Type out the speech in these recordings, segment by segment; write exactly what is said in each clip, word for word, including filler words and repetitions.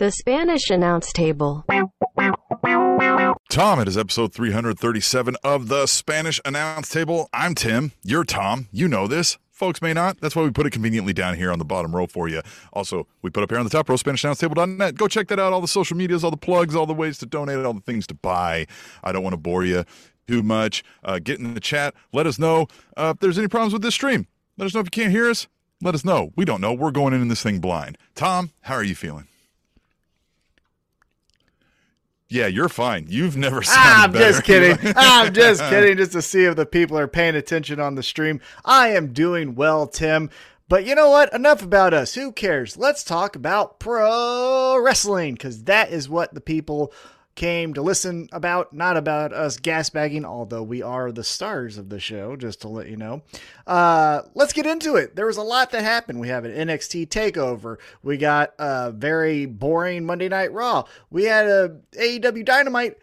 The Spanish Announce Table. Tom, it is episode three thirty-seven of The Spanish Announce Table. I'm Tim. You're Tom. You know this. Folks may not. That's why we put it conveniently down here on the bottom row for you. Also, we put up here on the top row, Spanish Announce Table dot net. Go check that out. All the social medias, all the plugs, all the ways to donate, all the things to buy. I don't want to bore you too much. Uh, get in the chat. Let us know uh, if there's any problems with this stream. Let us know if you can't hear us. Let us know. We don't know. We're going in in this thing blind. Tom, how are you feeling? Yeah, you're fine. You've never sounded I'm better. Just kidding. I'm just kidding just to see if the people are paying attention on the stream. I am doing well, Tim. But you know what? Enough about us. Who cares? Let's talk about pro wrestling, because that is what the people came to listen about, not about us gasbagging, although we are the stars of the show, just to let you know. Uh, let's get into it. There was a lot that happened. We have an N X T Takeover. We got a very boring Monday Night Raw. We had a A E W Dynamite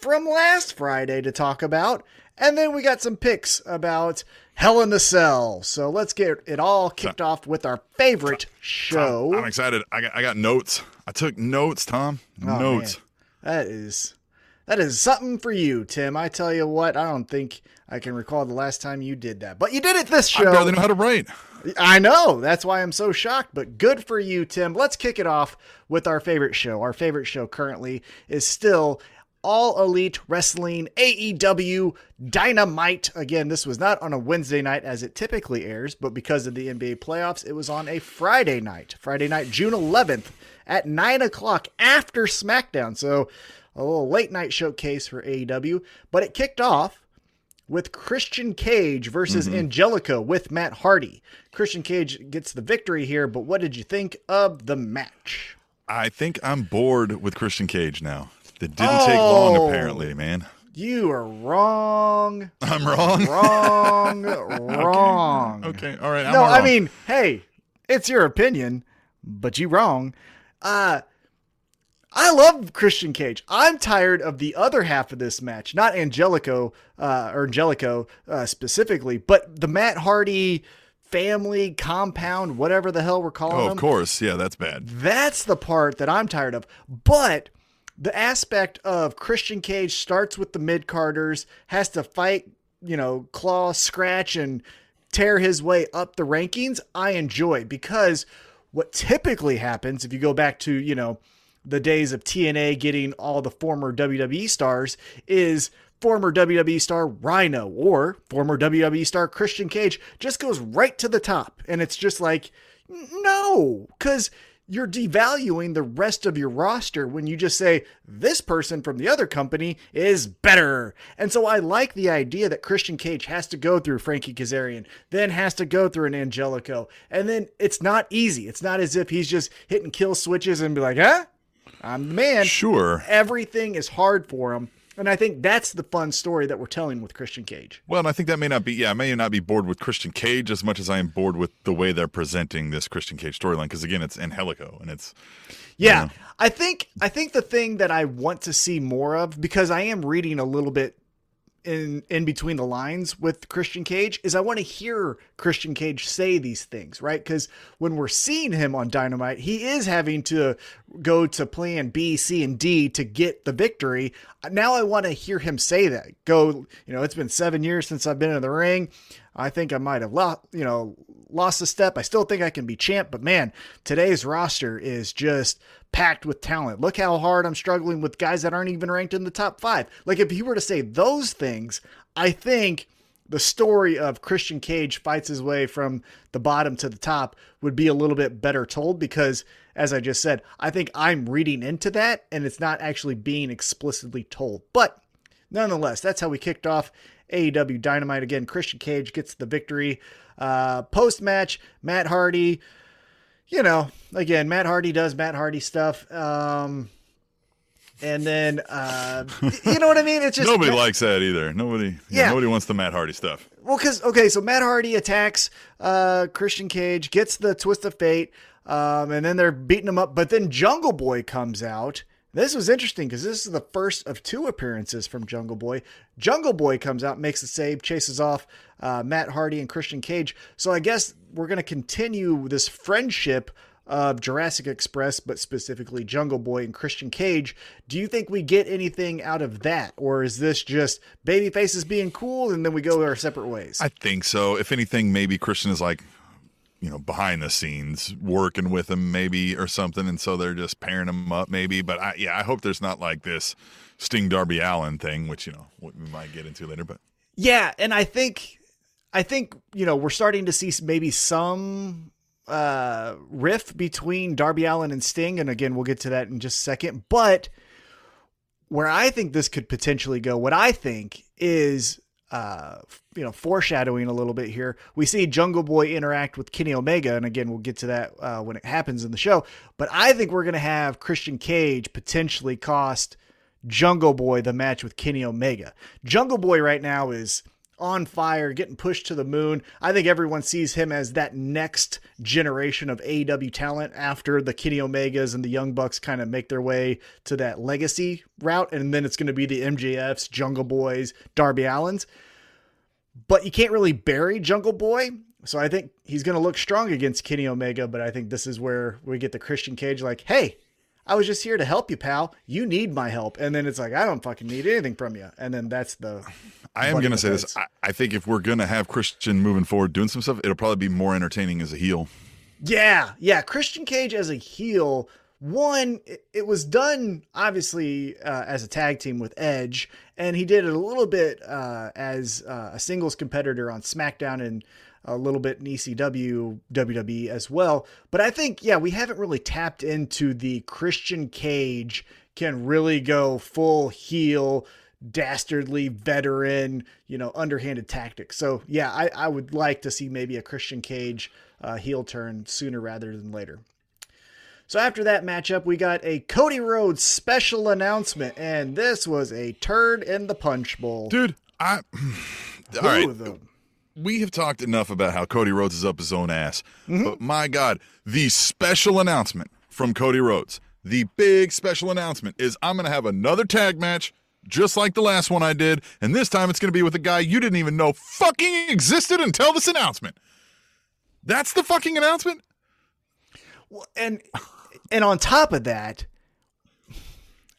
from last Friday to talk about. And then we got some picks about Hell in a Cell. So let's get it all kicked Tom, off with our favorite Tom, show. Tom, I'm excited. I got, I got notes. I took notes, Tom. Oh, notes. Man. That is that is something for you, Tim. I tell you what, I don't think I can recall the last time you did that. But you did it this show. I barely know how to write. I know. That's why I'm so shocked. But good for you, Tim. Let's kick it off with our favorite show. Our favorite show currently is still All Elite Wrestling A E W Dynamite. Again, this was not on a Wednesday night as it typically airs, but because of the N B A playoffs, it was on a Friday night. Friday night, June eleventh. At nine o'clock after SmackDown. So a little late night showcase for A E W. But it kicked off with Christian Cage versus mm-hmm. Angelico with Matt Hardy. Christian Cage gets the victory here. But what did you think of the match? I think I'm bored with Christian Cage now. It didn't oh, take long apparently, man. You are wrong. I'm wrong? Wrong. Wrong. Okay. okay. All right. I'm no, wrong. I mean, hey, it's your opinion, but you wrong. Uh, I love Christian Cage. I'm tired of the other half of this match, not Angelico, uh, or Angelico, uh, specifically, but the Matt Hardy family compound, whatever the hell we're calling them. Oh, of course. Yeah, that's bad. That's the part that I'm tired of. But the aspect of Christian Cage starts with the mid-carders, has to fight, you know, claw, scratch, and tear his way up the rankings. I enjoy because what typically happens if you go back to, you know, the days of T N A getting all the former W W E stars is former W W E star Rhino or former W W E star Christian Cage just goes right to the top. And it's just like, no, because you're devaluing the rest of your roster when you just say this person from the other company is better. And so I like the idea that Christian Cage has to go through Frankie Kazarian, then has to go through an Angelico. And then it's not easy. It's not as if he's just hitting kill switches and be like, huh? I'm the man. Sure. Everything is hard for him. And I think that's the fun story that we're telling with Christian Cage. Well, and I think that may not be, yeah, I may not be bored with Christian Cage as much as I am bored with the way they're presenting this Christian Cage storyline. Because again, it's Angelico, and it's yeah. You know. I think I think the thing that I want to see more of, because I am reading a little bit in in between the lines with Christian Cage, is I want to hear Christian Cage say these things, right? Because when we're seeing him on Dynamite, he is having to go to plan B, C, and D to get the victory. Now I want to hear him say that. Go, you know, it's been seven years since I've been in the ring. I think I might have lost, you know, lost a step. I still think I can be champ, but man, today's roster is just packed with talent. Look how hard I'm struggling with guys that aren't even ranked in the top five. Like if he were to say those things, I think the story of Christian Cage fights his way from the bottom to the top would be a little bit better told, because as I just said, I think I'm reading into that and it's not actually being explicitly told, but nonetheless, that's how we kicked off A E W Dynamite. Again, Christian Cage gets the victory. Uh, post-match, Matt Hardy, you know, again, Matt Hardy does Matt Hardy stuff. Um, and then, uh, you know what I mean? It's just nobody likes that either. Nobody, yeah. nobody wants the Matt Hardy stuff. Well, because, okay, so Matt Hardy attacks uh, Christian Cage, gets the twist of fate, um, and then they're beating him up. But then Jungle Boy comes out. This was interesting because this is the first of two appearances from Jungle Boy. Jungle Boy comes out, makes the save, chases off uh, Matt Hardy and Christian Cage. So I guess we're going to continue this friendship of Jurassic Express, but specifically Jungle Boy and Christian Cage. Do you think we get anything out of that? Or is this just baby faces being cool and then we go our separate ways? I think so. If anything, maybe Christian is like, you know, behind the scenes working with him maybe or something. And so they're just pairing him up maybe. But I, yeah, I hope there's not like this Sting Darby Allin thing, which, you know, we might get into later, but yeah. And I think, I think, you know, we're starting to see maybe some uh, riff between Darby Allin and Sting. And again, we'll get to that in just a second, but where I think this could potentially go, what I think is, Uh, you know, foreshadowing a little bit here. We see Jungle Boy interact with Kenny Omega, and again, we'll get to that uh, when it happens in the show. But I think we're going to have Christian Cage potentially cost Jungle Boy the match with Kenny Omega. Jungle Boy right now is on fire, getting pushed to the moon. I think everyone sees him as that next generation of A E W talent after the Kenny Omegas and the Young Bucks kind of make their way to that legacy route. And then it's going to be the M J Fs, Jungle Boys, Darby Allins, but you can't really bury Jungle Boy. So I think he's going to look strong against Kenny Omega, but I think this is where we get the Christian Cage. Like, hey, I was just here to help you, pal. You need my help. And then it's like, I don't fucking need anything from you. And then that's the... I am going to say this. I, I think if we're going to have Christian moving forward doing some stuff, it'll probably be more entertaining as a heel. Yeah. Yeah. Christian Cage as a heel. One, it, it was done, obviously, uh, as a tag team with Edge. And he did it a little bit uh, as uh, a singles competitor on SmackDown and a little bit in E C W, W W E as well. But I think, yeah, we haven't really tapped into the Christian Cage can really go full heel, dastardly veteran, you know, underhanded tactics. So yeah, I, I would like to see maybe a Christian Cage uh, heel turn sooner rather than later. So after that matchup, we got a Cody Rhodes special announcement, and this was a turd in the punch bowl. Dude, I... all right. The, We have talked enough about how Cody Rhodes is up his own ass, mm-hmm. but my God, the special announcement from Cody Rhodes, the big special announcement is I'm going to have another tag match just like the last one I did. And this time it's going to be with a guy you didn't even know fucking existed until this announcement. That's the fucking announcement. Well, and, and on top of that,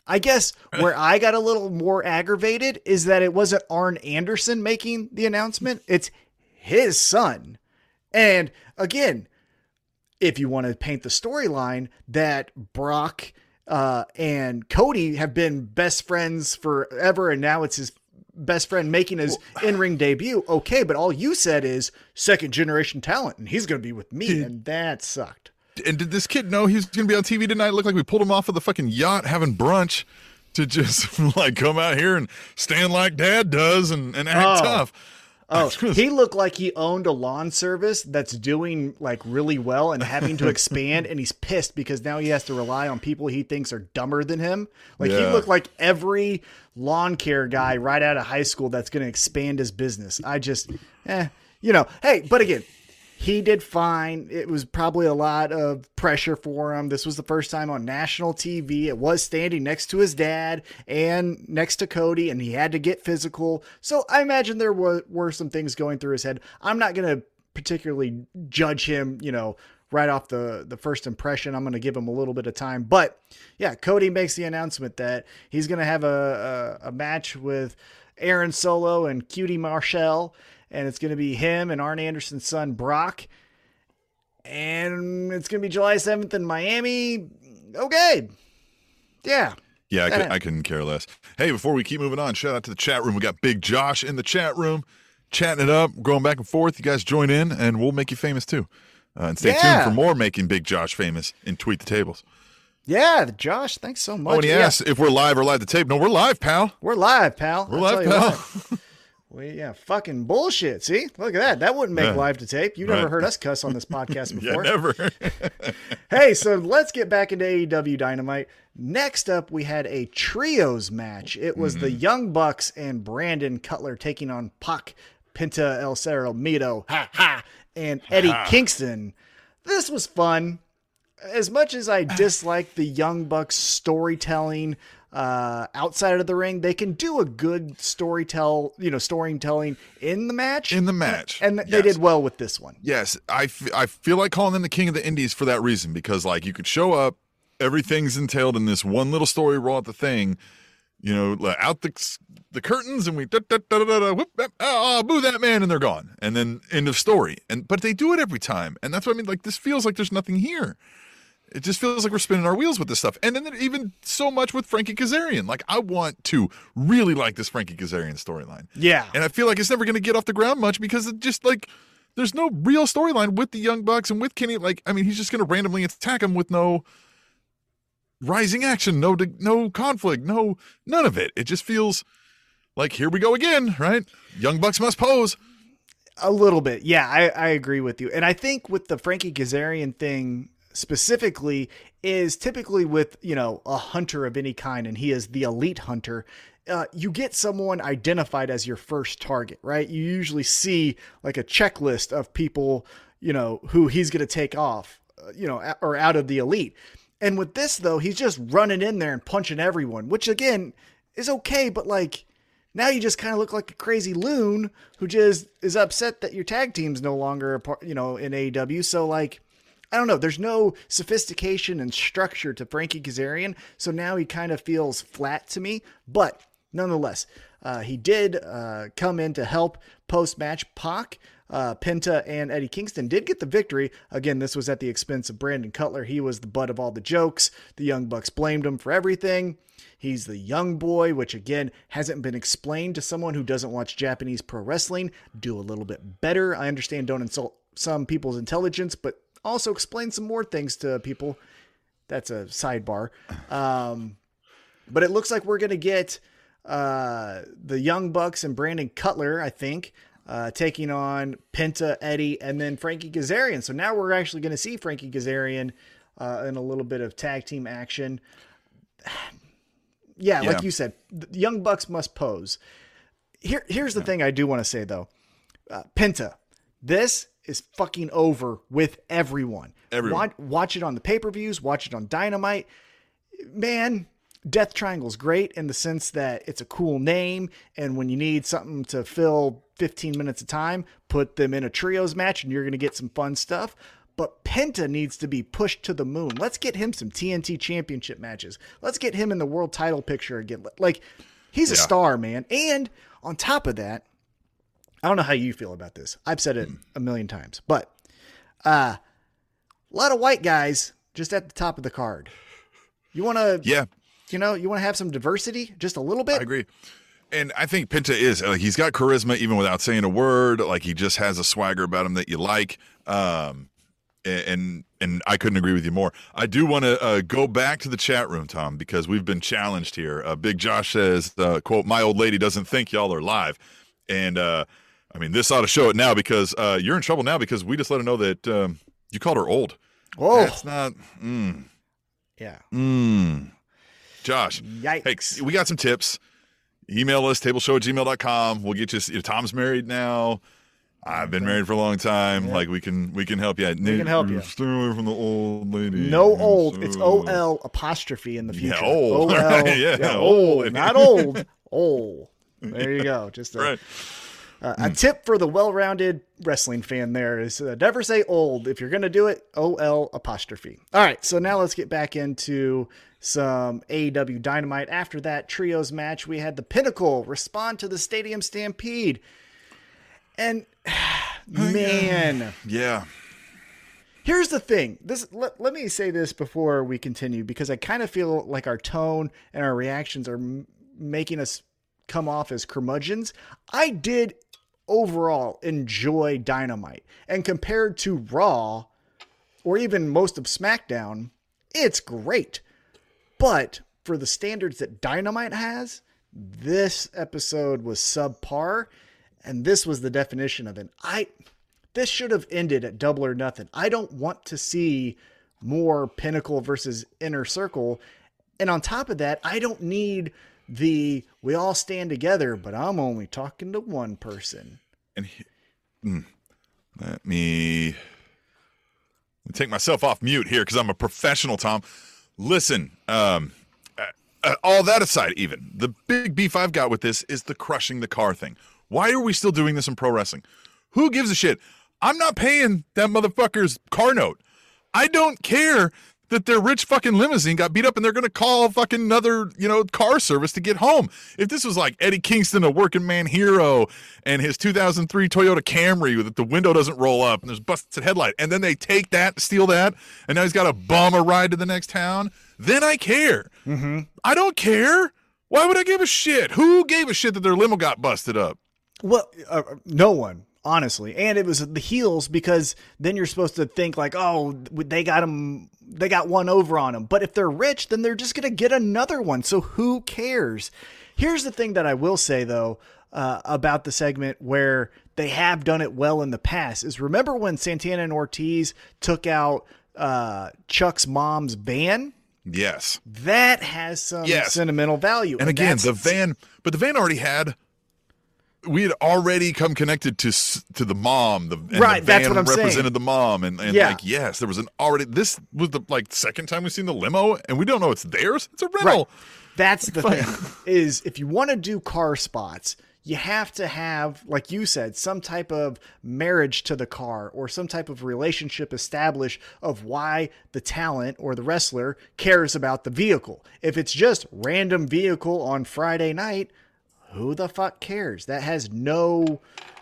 I guess where I got a little more aggravated is that it wasn't Arn Anderson making the announcement. It's his son. And again, if you want to paint the storyline that Brock uh, and Cody have been best friends forever, and now it's his best friend making his well, in-ring debut. Okay. But all you said is second generation talent and he's going to be with me. And that sucked. And did this kid know he was going to be on T V tonight? It looked like we pulled him off of the fucking yacht having brunch to just like come out here and stand like dad does and, and act oh. tough. Oh, he looked like he owned a lawn service that's doing like really well and having to expand. And he's pissed because now he has to rely on people he thinks are dumber than him. Like yeah. he looked like every lawn care guy right out of high school that's going to expand his business. I just, eh, you know, hey, but again, he did fine. It was probably a lot of pressure for him. This was the first time on national T V. It was standing next to his dad and next to Cody, and he had to get physical. So I imagine there were, were some things going through his head. I'm not going to particularly judge him, you know, right off the, the first impression. I'm going to give him a little bit of time. But yeah, Cody makes the announcement that he's going to have a, a, a match with Aaron Solo and Cutie Marshall. And it's going to be him and Arn Anderson's son, Brock. And it's going to be July seventh in Miami. Okay. Yeah. Yeah, I, could, I couldn't care less. Hey, before we keep moving on, shout out to the chat room. We got Big Josh in the chat room, chatting it up, going back and forth. You guys join in, and we'll make you famous, too. Uh, and stay yeah. tuned for more Making Big Josh Famous and Tweet the Tables. Yeah, Josh, thanks so much. Oh, and he yeah. asked if we're live or live the tape. No, we're live, pal. We're live, pal. We're I'll live, pal. Well, yeah, fucking bullshit. See, look at that. That wouldn't make uh, live to tape. You've right. never heard us cuss on this podcast before. Yeah, never. Hey, so let's get back into A E W Dynamite. Next up, we had a trios match. It was mm-hmm. the Young Bucks and Brandon Cutler taking on Pac, Penta El Cerro Miedo, ha ha, and Eddie ha. Kingston. This was fun. As much as I dislike the Young Bucks storytelling, uh, outside of the ring, they can do a good story tell, you know, storytelling in the match. In the match. And th yes. they did well with this one. Yes. I, f I feel like calling them the King of the Indies for that reason, because like you could show up, everything's entailed in this one little story raw at the thing, you know, out the, the curtains and we, da, da, da, da, da, whoop, ah, ah, boo that man, and they're gone. And then end of story. And, but they do it every time. And that's what I mean. Like, this feels like there's nothing here. It just feels like we're spinning our wheels with this stuff. And then even so much with Frankie Kazarian. Like, I want to really like this Frankie Kazarian storyline. Yeah. And I feel like it's never going to get off the ground much because it just, like, there's no real storyline with the Young Bucks and with Kenny. Like, I mean, he's just going to randomly attack him with no rising action, no no conflict, no none of it. It just feels like, here we go again, right? Young Bucks must pose. A little bit. Yeah, I, I agree with you. And I think with the Frankie Kazarian thing specifically is typically with, you know, a hunter of any kind, and he is the elite hunter. Uh, you get someone identified as your first target, right? You usually see like a checklist of people, you know, who he's going to take off, uh, you know, or out of the elite. And with this though, he's just running in there and punching everyone, which again is okay. But like, now you just kind of look like a crazy loon who just is upset that your tag team's no longer a part, you know, in A E W. So like, I don't know. There's no sophistication and structure to Frankie Kazarian. So now he kind of feels flat to me, but nonetheless, uh, he did uh, come in to help post-match. Pac, uh, Penta, and Eddie Kingston did get the victory. Again, this was at the expense of Brandon Cutler. He was the butt of all the jokes. The Young Bucks blamed him for everything. He's the young boy, which again, hasn't been explained to someone who doesn't watch Japanese pro wrestling. Do a little bit better. I understand don't insult some people's intelligence, but also explain some more things to people. That's a sidebar. Um, but it looks like we're going to get uh, the Young Bucks and Brandon Cutler, I think, uh, taking on Penta, Eddie, and then Frankie Kazarian. So now we're actually going to see Frankie Kazarian uh, in a little bit of tag team action. yeah, yeah, like you said, the Young Bucks must pose. Here, Here's the yeah. thing I do want to say, though. Uh, Penta, this is fucking over with everyone. Everyone. Watch, watch it on the pay-per-views, watch it on Dynamite, man. Death Triangle's great in the sense that it's a cool name. And when you need something to fill fifteen minutes of time, put them in a trios match and you're going to get some fun stuff. But Penta needs to be pushed to the moon. Let's get him some T N T championship matches. Let's get him in the world title picture again. Like, he's yeah. a star, man. And on top of that, I don't know how you feel about this. I've said it a million times, but uh, a lot of white guys just at the top of the card. You want to, yeah, you know, you want to have some diversity, just a little bit. I agree, and I think Penta is like, he's got charisma even without saying a word. Like, he just has a swagger about him that you like. Um, and and I couldn't agree with you more. I do want to uh, go back to the chat room, Tom, because we've been challenged here. Uh, Big Josh says, uh, "Quote: My old lady doesn't think y'all are live," and uh, I mean, this ought to show it now, because uh, you're in trouble now because we just let her know that um, you called her old. Oh, that's not. Mm. Yeah. Mm. Josh, yikes. Hey, we got some tips. Email us, tableshow at gmail dot com. We'll get you, you know, Tom's married now. I've been married for a long time. Yeah. Like, we can we can help you. We can help you. Stay away from the old lady. No old. So. It's O L apostrophe in the future. Yeah, old. O L, yeah, yeah, old. Not old. Old. There you go. Just a, right. Uh, a tip for the well-rounded wrestling fan there is uh, never say old. If you're going to do it, O L apostrophe. All right, so now let's get back into some A E W Dynamite. After that trios match, we had the Pinnacle respond to the Stadium Stampede. And, man. Yeah. Here's the thing. This let, let me say this before we continue, because I kind of feel like our tone and our reactions are m making us come off as curmudgeons. I did overall enjoy Dynamite, and compared to Raw or even most of SmackDown, it's great. But for the standards that Dynamite has, this episode was subpar, and this was the definition of it. I, this should have ended at Double or Nothing. I don't want to see more Pinnacle versus Inner Circle. And on top of that, I don't need the, we all stand together, but I'm only talking to one person. And he, mm, let me, let me take myself off mute here, because I'm a professional, Tom. Listen, um, uh, all that aside, even the big beef I've got with this is the crushing the car thing. Why are we still doing this in pro wrestling? Who gives a shit? I'm not paying that motherfucker's car note. I don't care that their rich fucking limousine got beat up and they're going to call fucking another, you know, car service to get home. If this was like Eddie Kingston, a working man hero, and his two thousand three Toyota Camry with the window doesn't roll up and there's busted headlight, and then they take that, steal that, and now he's got to bum a ride to the next town, then I care. Mm-hmm. I don't care. Why would I give a shit? Who gave a shit that their limo got busted up? Well, uh, no one. Honestly, and it was the heels, because then you're supposed to think like, oh, they got them, they got one over on them. But if they're rich, then they're just going to get another one. So who cares? Here's the thing that I will say, though, uh, about the segment where they have done it well in the past is, remember when Santana and Ortiz took out uh, Chuck's mom's van? Yes. That has some yes. sentimental value. And, and again, the van, but the van already had. We had already come connected to to the mom, the and right. The van that's what I'm represented saying. The mom, and, and yeah. like yes, there was an already. This was the like second time we've seen the limo, and we don't know it's theirs. It's a rental. Right. That's the like, thing is, if you want to do car spots, you have to have, like you said, some type of marriage to the car or some type of relationship established of why the talent or the wrestler cares about the vehicle. If it's just random vehicle on Friday night, who the fuck cares? That has no,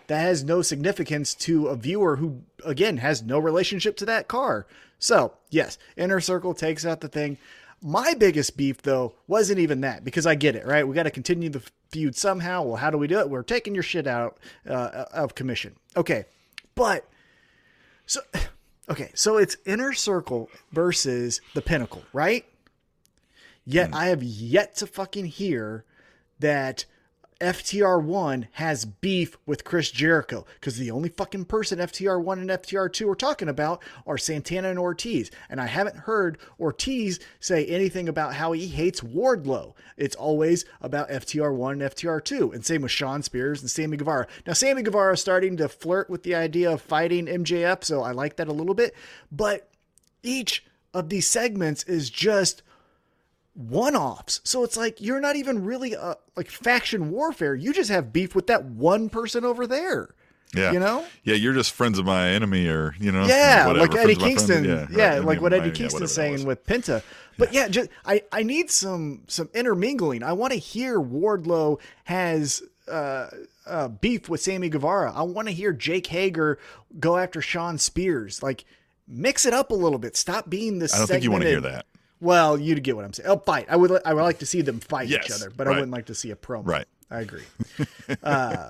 that has no significance to a viewer who, again, has no relationship to that car. So yes, Inner Circle takes out the thing. My biggest beef, though, wasn't even that, because I get it, right? We got to continue the feud somehow. Well, how do we do it? We're taking your shit out uh, of commission. Okay. But so, okay. So it's Inner Circle versus the Pinnacle, right? Yet mm. I have yet to fucking hear that F T R one has beef with Chris Jericho, because the only fucking person F T R one and F T R two are talking about are Santana and Ortiz. And I haven't heard Ortiz say anything about how he hates Wardlow. It's always about F T R one and F T R two. And same with Sean Spears and Sammy Guevara. Now, Sammy Guevara is starting to flirt with the idea of fighting M J F, so I like that a little bit. But each of these segments is just one-offs, so it's like you're not even really uh, like faction warfare. You just have beef with that one person over there. Yeah, you know. Yeah, you're just friends of my enemy, or you know. Yeah, whatever. Like Eddie Kingston. Yeah, yeah right. Like what Eddie Kingston's saying with Penta. But yeah, yeah just, I I need some some intermingling. I want to hear Wardlow has uh, uh, beef with Sammy Guevara. I want to hear Jake Hager go after Sean Spears. Like, mix it up a little bit. Stop being this. I don't think you want to hear that. Well, you get what I'm saying. Oh, fight. I would I would like to see them fight yes, each other, but right. I wouldn't like to see a promo. Right. I agree. uh,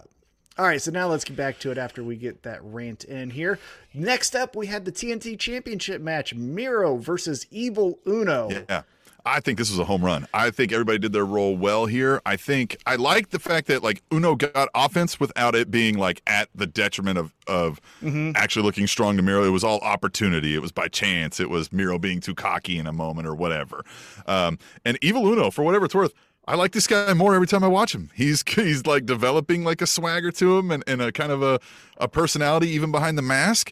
all right, so now let's get back to it after we get that rant in here. Next up, we had the T N T Championship match, Miro versus Evil Uno. Yeah, I think this was a home run. I think everybody did their role well here. I think I like the fact that like Uno got offense without it being like at the detriment of, of mm-hmm. actually looking strong to Miro. It was all opportunity. It was by chance. It was Miro being too cocky in a moment or whatever. Um, and Evil Uno, for whatever it's worth, I like this guy more every time I watch him. He's he's like developing like a swagger to him and, and a kind of a, a personality even behind the mask.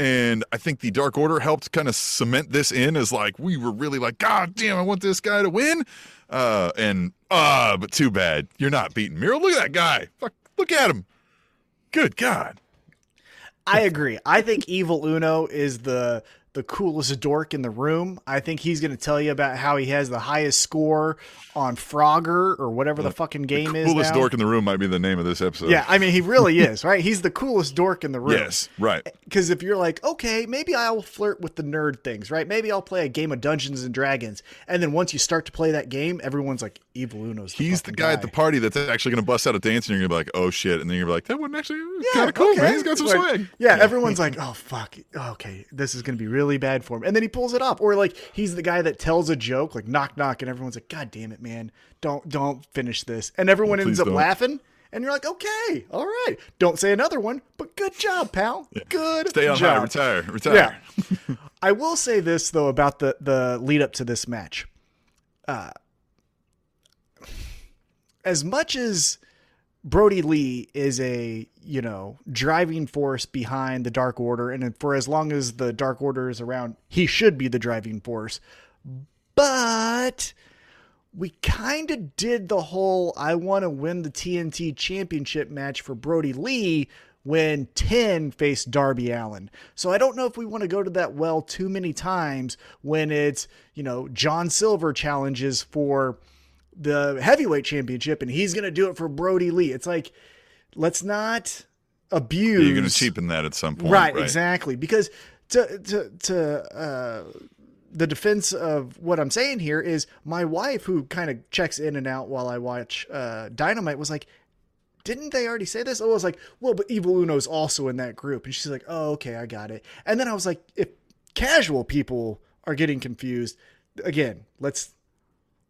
And I think the Dark Order helped kind of cement this in as like, we were really like, God damn, I want this guy to win. Uh, and, uh, but too bad. You're not beating Miro. Look at that guy. Fuck, look at him. Good God. I agree. I think Evil Uno is the the coolest dork in the room. I think he's going to tell you about how he has the highest score on Frogger or whatever the fucking game the is now. Coolest dork in the room might be the name of this episode. Yeah, I mean, he really is, right? He's the coolest dork in the room. Yes, right. Because if you're like, okay, maybe I'll flirt with the nerd things, right? Maybe I'll play a game of Dungeons and Dragons. And then once you start to play that game, everyone's like, Evil Uno's the He's the guy, guy at the party that's actually going to bust out a dance, and you're going to be like, oh, shit. And then you're going to be like, that one actually is yeah, kind of cool, okay. man. He's got some like, swag. Yeah, yeah, everyone's like, oh, fuck. Okay, this is going to be really bad for him, and then he pulls it off. Or like he's the guy that tells a joke like knock knock, and everyone's like, God damn it, man, don't don't finish this, and everyone Please ends up don't. laughing, and you're like, okay, all right, don't say another one, but good job, pal. Yeah. Good stay on job. High, retire retire yeah. I will say this though about the the lead up to this match, uh as much as Brody Lee is a, you know, driving force behind the Dark Order, and for as long as the Dark Order is around, he should be the driving force. But we kind of did the whole I want to win the T N T championship match for Brody Lee when ten faced Darby Allin. So I don't know if we want to go to that well too many times when it's, you know, John Silver challenges for the heavyweight championship and he's going to do it for Brody Lee. It's like, let's not abuse. You're going to cheapen that at some point. Right, right? Exactly. Because to, to, to, uh, the defense of what I'm saying here is my wife, who kind of checks in and out while I watch uh, Dynamite, was like, didn't they already say this? I was like, well, but Evil Uno's also in that group. And she's like, oh, okay, I got it. And then I was like, if casual people are getting confused, again, let's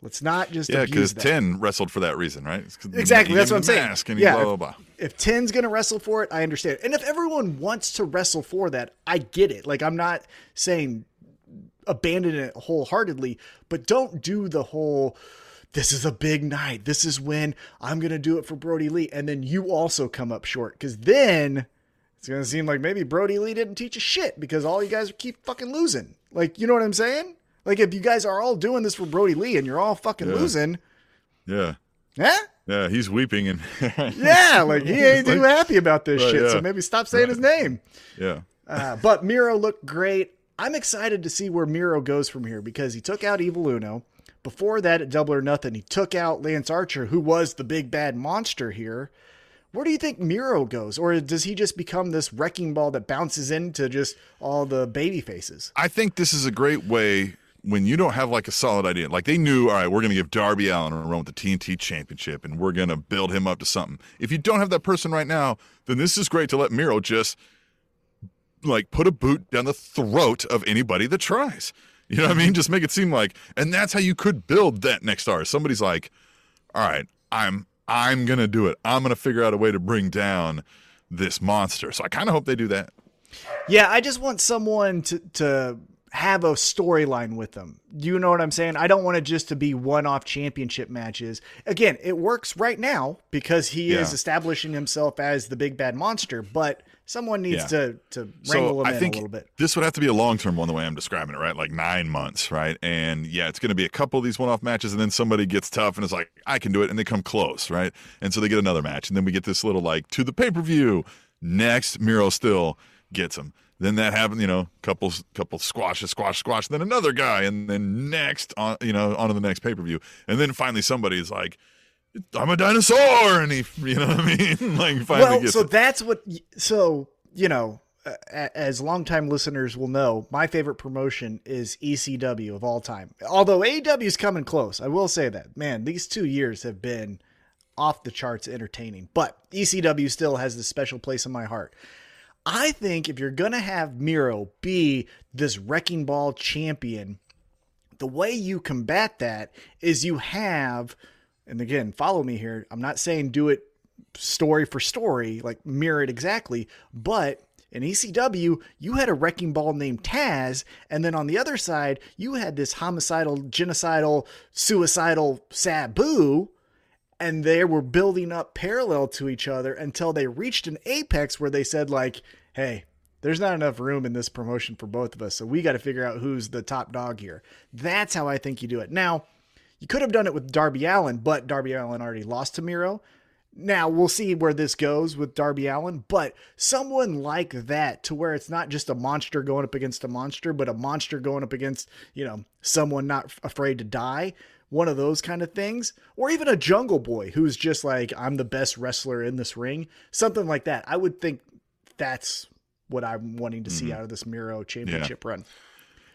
let's not just yeah, abuse that. Yeah, because ten wrestled for that reason, right? Exactly, that's what I'm saying. Yeah, blah, blah, blah. If ten's going to wrestle for it, I understand. And if everyone wants to wrestle for that, I get it. Like, I'm not saying abandon it wholeheartedly, but don't do the whole, this is a big night, this is when I'm going to do it for Brody Lee, and then you also come up short, because then it's going to seem like maybe Brody Lee didn't teach a shit because all you guys keep fucking losing. Like, you know what I'm saying? Like, if you guys are all doing this for Brody Lee and you're all fucking yeah. losing. Yeah. Yeah? Yeah, he's weeping. and Yeah, like, he ain't too happy about this right, shit, yeah. so maybe stop saying right. his name. Yeah. Uh, but Miro looked great. I'm excited to see where Miro goes from here because he took out Evil Uno. Before that, at Double or Nothing, he took out Lance Archer, who was the big bad monster here. Where do you think Miro goes? Or does he just become this wrecking ball that bounces into just all the baby faces? I think this is a great way when you don't have like a solid idea. Like they knew, all right, we're going to give Darby Allin a run with the T N T Championship and we're going to build him up to something. If you don't have that person right now, then this is great to let Miro just like put a boot down the throat of anybody that tries. You know what I mean? Just make it seem like, and that's how you could build that next star. Somebody's like, all right, I'm I'm going to do it. I'm going to figure out a way to bring down this monster. So I kind of hope they do that. Yeah, I just want someone to, to have a storyline with them. You know what I'm saying? I don't want it just to be one-off championship matches. Again, it works right now because he yeah. is establishing himself as the big bad monster, but someone needs yeah. to, to wrangle so him in a little bit. This would have to be a long-term one the way I'm describing it, right? Like nine months, right? And, yeah, it's going to be a couple of these one-off matches, and then somebody gets tough and is like, I can do it, and they come close, right? And so they get another match, and then we get this little, like, to the pay-per-view. Next, Miro still gets him. Then that happens, you know, couple, couple squashes, squash, squash, then another guy, and then next, on, you know, on to the next pay-per-view. And then finally somebody's like, I'm a dinosaur, and he, you know what I mean? Like, finally well, gets so it. That's what, so, you know, uh, as longtime listeners will know, my favorite promotion is E C W of all time. Although A E W is coming close, I will say that. Man, these two years have been off the charts entertaining, but E C W still has this special place in my heart. I think if you're going to have Miro be this wrecking ball champion, the way you combat that is you have... And again, follow me here. I'm not saying do it story for story, like mirror it exactly. But in E C W, you had a wrecking ball named Taz. And then on the other side, you had this homicidal, genocidal, suicidal Sabu. And they were building up parallel to each other until they reached an apex where they said like, hey, there's not enough room in this promotion for both of us. So we got to figure out who's the top dog here. That's how I think you do it. Now, you could have done it with Darby Allin, but Darby Allin already lost to Miro. Now, we'll see where this goes with Darby Allin, but someone like that to where it's not just a monster going up against a monster, but a monster going up against, you know, someone not afraid to die, one of those kind of things, or even a Jungle Boy who's just like, I'm the best wrestler in this ring, something like that. I would think that's what I'm wanting to mm-hmm. see out of this Miro championship yeah. run.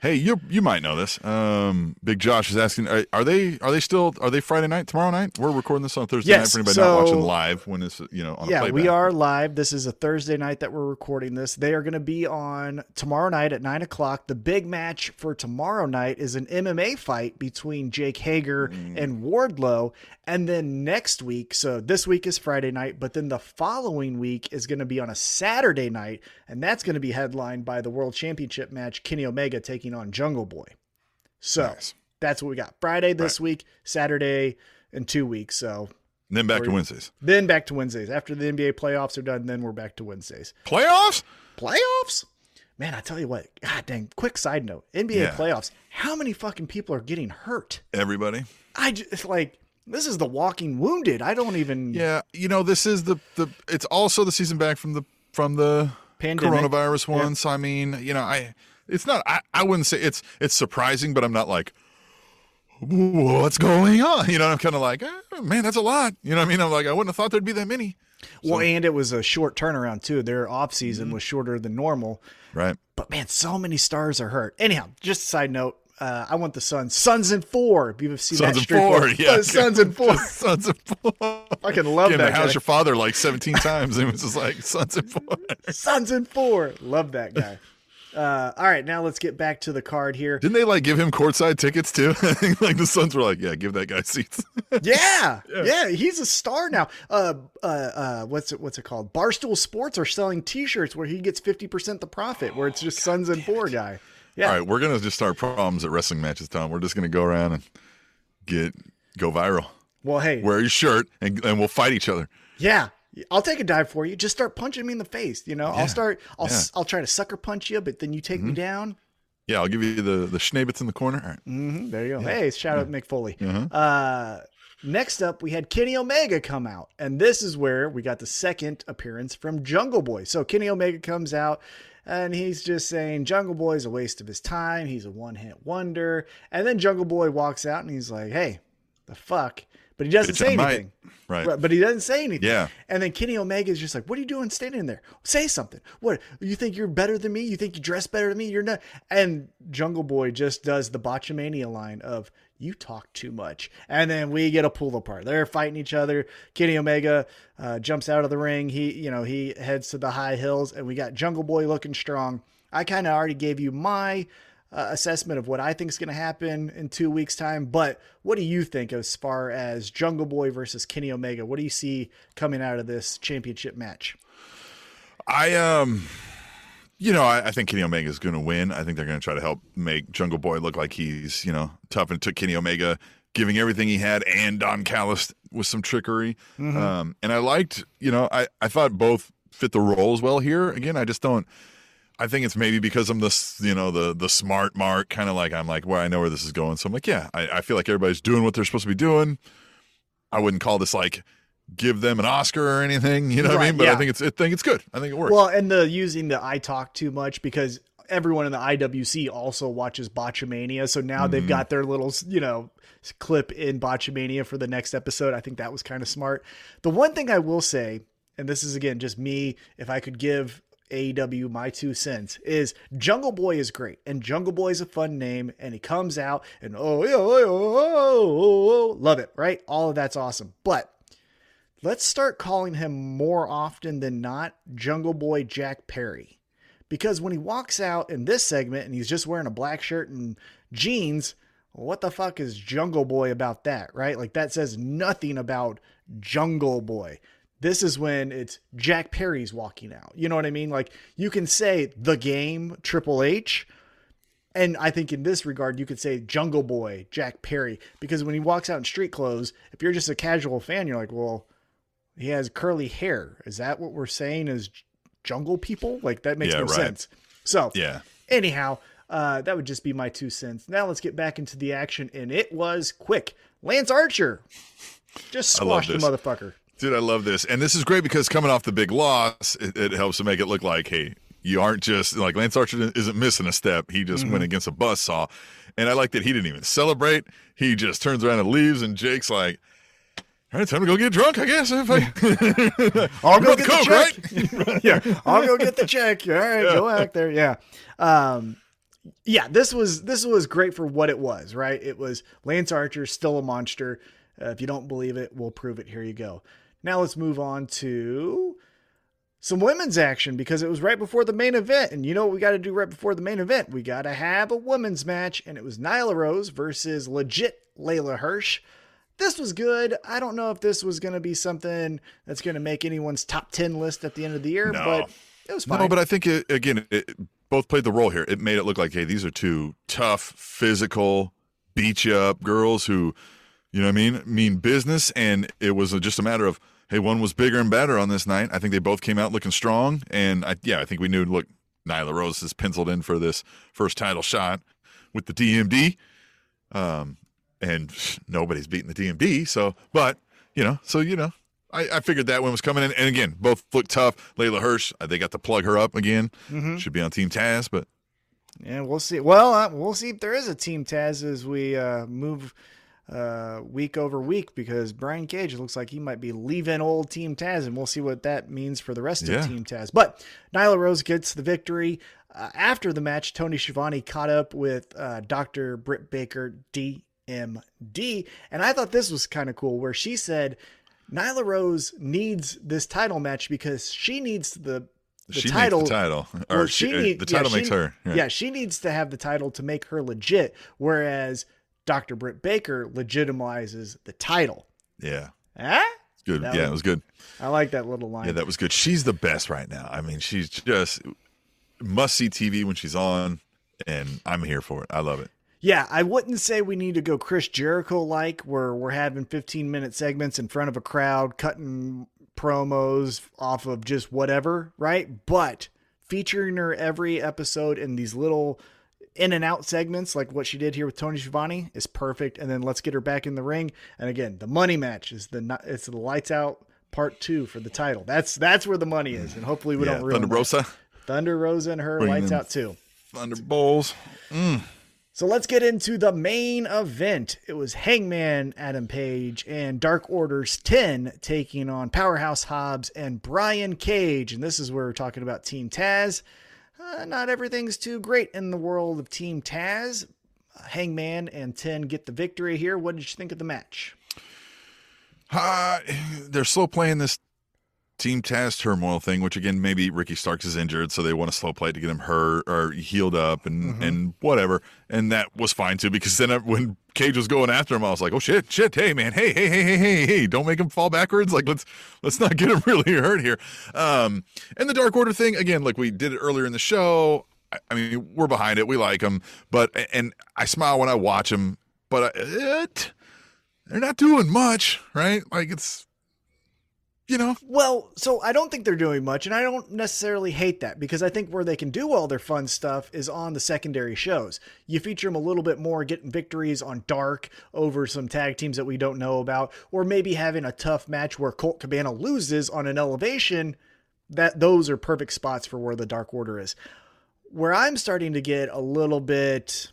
Hey, you you might know this. Um, Big Josh is asking, are, are they are they still are they Friday night tomorrow night? We're recording this on Thursday yes, night for anybody so, not watching live when it's you know on yeah a playback. We are live. This is a Thursday night that we're recording this. They are going to be on tomorrow night at nine o'clock. The big match for tomorrow night is an M M A fight between Jake Hager mm. and Wardlow, and then next week. So this week is Friday night, but then the following week is going to be on a Saturday night, and that's going to be headlined by the World Championship match. Kenny Omega taking on Jungle Boy. So nice. That's what we got Friday this right. week, Saturday in two weeks. So and then back to Wednesdays, then back to Wednesdays after the N B A playoffs are done. Then we're back to Wednesdays playoffs, playoffs. man, I tell you what, god dang, quick side note, N B A yeah. playoffs, how many fucking people are getting hurt? Everybody. I just, like, this is the walking wounded. I don't even. Yeah. You know, this is the, the, it's also the season back from the, from the pandemic. Coronavirus ones. Yeah. I mean, you know, I, it's not, I, I wouldn't say it's, it's surprising, but I'm not like, what's going on? You know, I'm kind of like, oh, man, that's a lot. You know what I mean? I'm like, I wouldn't have thought there'd be that many. So. Well, and it was a short turnaround too. Their off season mm-hmm. was shorter than normal. Right. But man, so many stars are hurt. Anyhow, just a side note. Uh, I want the Suns. Suns in four. If you've seen Suns that in four, yeah, Suns in four. Suns in four. I can love Again, that. How's guy. Your father? Like seventeen times. It was just like Suns in four. Suns in four. Love that guy. Uh, all right, now let's get back to the card here. Didn't they like give him courtside tickets too? Like the Suns were like, yeah, give that guy seats. yeah, yeah, yeah, he's a star now. Uh, uh, uh, what's it? What's it called? Barstool Sports are selling T-shirts where he gets fifty percent the profit. Where it's just oh, Suns and four guy. Yeah. All right, we're going to just start problems at wrestling matches, Tom. We're just going to go around and get go viral. Well, hey. Wear your shirt, and, and we'll fight each other. Yeah. I'll take a dive for you. Just start punching me in the face, you know? Yeah. I'll start I'll yeah. I'll try to sucker punch you, but then you take mm-hmm. me down. Yeah, I'll give you the the schnabbits in the corner. All right. Mm-hmm. There you go. Yeah. Hey, shout yeah. out Mick Foley. Mm-hmm. Uh, next up, we had Kenny Omega come out, and this is where we got the second appearance from Jungle Boy. So Kenny Omega comes out. And he's just saying Jungle Boy is a waste of his time. He's a one-hit wonder. And then Jungle Boy walks out and he's like, hey, the fuck? But he doesn't Bitch, say I anything. Might. Right. But he doesn't say anything. Yeah. And then Kenny Omega is just like, what are you doing standing there? Say something. What? You think you're better than me? You think you dress better than me? You're not. And Jungle Boy just does the Botchamania line of, you talk too much. And then we get a pull apart. They're fighting each other. Kenny Omega uh, jumps out of the ring. He, you know, he heads to the high hills, and we got Jungle Boy looking strong. I kind of already gave you my uh, assessment of what I think is going to happen in two weeks time. But what do you think as far as Jungle Boy versus Kenny Omega? What do you see coming out of this championship match? I, um, You know, I, I think Kenny Omega is going to win. I think they're going to try to help make Jungle Boy look like he's, you know, tough, and took Kenny Omega giving everything he had and Don Callis with some trickery. Mm-hmm. Um, and I liked, you know, I, I thought both fit the roles well here. Again, I just don't, I think it's maybe because I'm the, you know, the the smart mark, kind of like I'm like, well, I know where this is going. So I'm like, yeah, I, I feel like everybody's doing what they're supposed to be doing. I wouldn't call this like, give them an Oscar or anything, you know right, what I mean? But yeah. I think it's I think it's good. I think it works. Well, and the using the I talk too much, because everyone in the I W C also watches Botchamania. So now mm-hmm. they've got their little, you know, clip in Botchamania for the next episode. I think that was kind of smart. The one thing I will say, and this is again just me, if I could give A E W my two cents, is Jungle Boy is great, and Jungle Boy is a fun name, and he comes out and oh, oh, oh, oh, oh, love it, right? All of that's awesome. But let's start calling him more often than not Jungle Boy Jack Perry, because when he walks out in this segment and he's just wearing a black shirt and jeans, what the fuck is Jungle Boy about that, right? Like that says nothing about Jungle Boy. This is when it's Jack Perry's walking out. You know what I mean? Like you can say The Game, Triple H. And I think in this regard, you could say Jungle Boy Jack Perry, because when he walks out in street clothes, if you're just a casual fan, you're like, well, he has curly hair. Is that what we're saying is jungle people? Like that makes yeah, no right. sense. So yeah. anyhow, uh, that would just be my two cents. Now let's get back into the action. And it was quick. Lance Archer just squashed the motherfucker. Dude, I love this. And this is great because coming off the big loss, it, it helps to make it look like, hey, you aren't just like Lance Archer isn't missing a step. He just mm-hmm. went against a buzzsaw. And I like that he didn't even celebrate. He just turns around and leaves. And Jake's like, all right, time to go get drunk, I guess. If I... I'll go get coke, the check. Right? yeah, I'll go get the check. All right, yeah. go out there. Yeah, um, yeah. This was this was great for what it was. Right, it was Lance Archer, still a monster. Uh, if you don't believe it, we'll prove it. Here you go. Now let's move on to some women's action, because it was right before the main event, and you know what we got to do right before the main event? We got to have a women's match, and it was Nyla Rose versus legit Layla Hirsch. This was good. I don't know if this was going to be something that's going to make anyone's top ten list at the end of the year, no. but it was fine. No, but I think, it, again, it, both played the role here. It made it look like, hey, these are two tough, physical, beat-you-up girls who, you know what I mean, mean business, and it was just a matter of, hey, one was bigger and better on this night. I think they both came out looking strong, and, I, yeah, I think we knew, look, Nyla Rose is penciled in for this first title shot with the D M D. Um, and nobody's beating the D M D. So, but, you know, so, you know, I, I figured that one was coming in. And again, both look tough. Layla Hirsch, they got to plug her up again. Mm-hmm. Should be on Team Taz, but. Yeah, we'll see. Well, uh, we'll see if there is a Team Taz as we uh, move uh, week over week, because Brian Cage looks like he might be leaving old Team Taz, and we'll see what that means for the rest yeah. of Team Taz. But Nyla Rose gets the victory. Uh, after the match, Tony Schiavone caught up with uh, Doctor Britt Baker, D M D, and I thought this was kind of cool, where she said Nyla Rose needs this title match because she needs the The she title, needs the title, or well, she, she need, the title yeah, makes she, her. Yeah. yeah, she needs to have the title to make her legit, whereas Doctor Britt Baker legitimizes the title. Yeah, huh? It's good. That yeah, was, it was good. I like that little line. Yeah, that was good. She's the best right now. I mean, she's just must see T V when she's on, and I'm here for it. I love it. Yeah, I wouldn't say we need to go Chris Jericho-like, where we're having fifteen minute segments in front of a crowd, cutting promos off of just whatever, right? But featuring her every episode in these little in and out segments, like what she did here with Tony Schiavone, is perfect. And then let's get her back in the ring. And again, the money match is the it's the lights out part two for the title. That's that's where the money is, and hopefully we yeah, don't ruin Thunder Rosa, that. Thunder Rosa, and her Bring lights out too. Thunder Bowls. Mm. So let's get into the main event. It was Hangman Adam Page and Dark Order's ten taking on Powerhouse Hobbs and Brian Cage. And this is where we're talking about Team Taz. Uh, not everything's too great in the world of Team Taz. Uh, Hangman and ten get the victory here. What did you think of the match? Uh, they're slow playing this Team Taz turmoil thing, which again, maybe Ricky Starks is injured, so they want to slow play to get him hurt or healed up and, mm-hmm. and whatever. And that was fine too, because then when Cage was going after him, I was like, oh shit, shit, hey man, hey, hey, hey, hey, hey, hey, don't make him fall backwards. Like let's let's not get him really hurt here. Um, and the Dark Order thing, again, like we did it earlier in the show. I, I mean, we're behind it, we like him, but and I smile when I watch him, but I, it, they're not doing much, right? Like it's. You know, well, so I don't think they're doing much, and I don't necessarily hate that, because I think where they can do all their fun stuff is on the secondary shows. You feature them a little bit more, getting victories on Dark over some tag teams that we don't know about, or maybe having a tough match where Colt Cabana loses on an elevation. That those are perfect spots for where the Dark Order is. Where I'm starting to get a little bit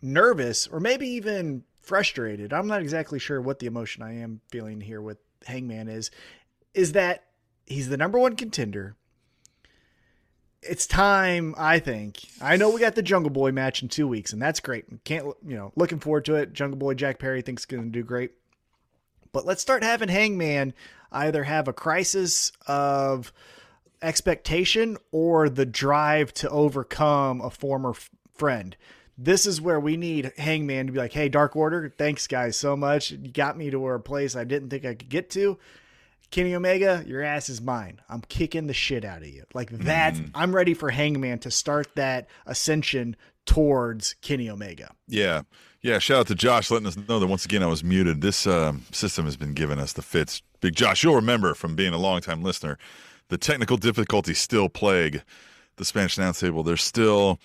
nervous, or maybe even frustrated. I'm not exactly sure what the emotion I am feeling here with Hangman is. is that he's the number one contender. It's time, I think. I know we got the Jungle Boy match in two weeks, and that's great. We can't, you know, looking forward to it. Jungle Boy Jack Perry thinks going to do great. But let's start having Hangman either have a crisis of expectation or the drive to overcome a former f- friend. This is where we need Hangman to be like, hey, Dark Order, thanks guys so much. You got me to a place I didn't think I could get to. Kenny Omega, your ass is mine. I'm kicking the shit out of you. Like that, mm. I'm ready for Hangman to start that ascension towards Kenny Omega. Yeah. Yeah. Shout out to Josh letting us know that once again I was muted. This um, system has been giving us the fits. Big Josh, you'll remember from being a longtime listener, the technical difficulties still plague the Spanish Announce Table. There's still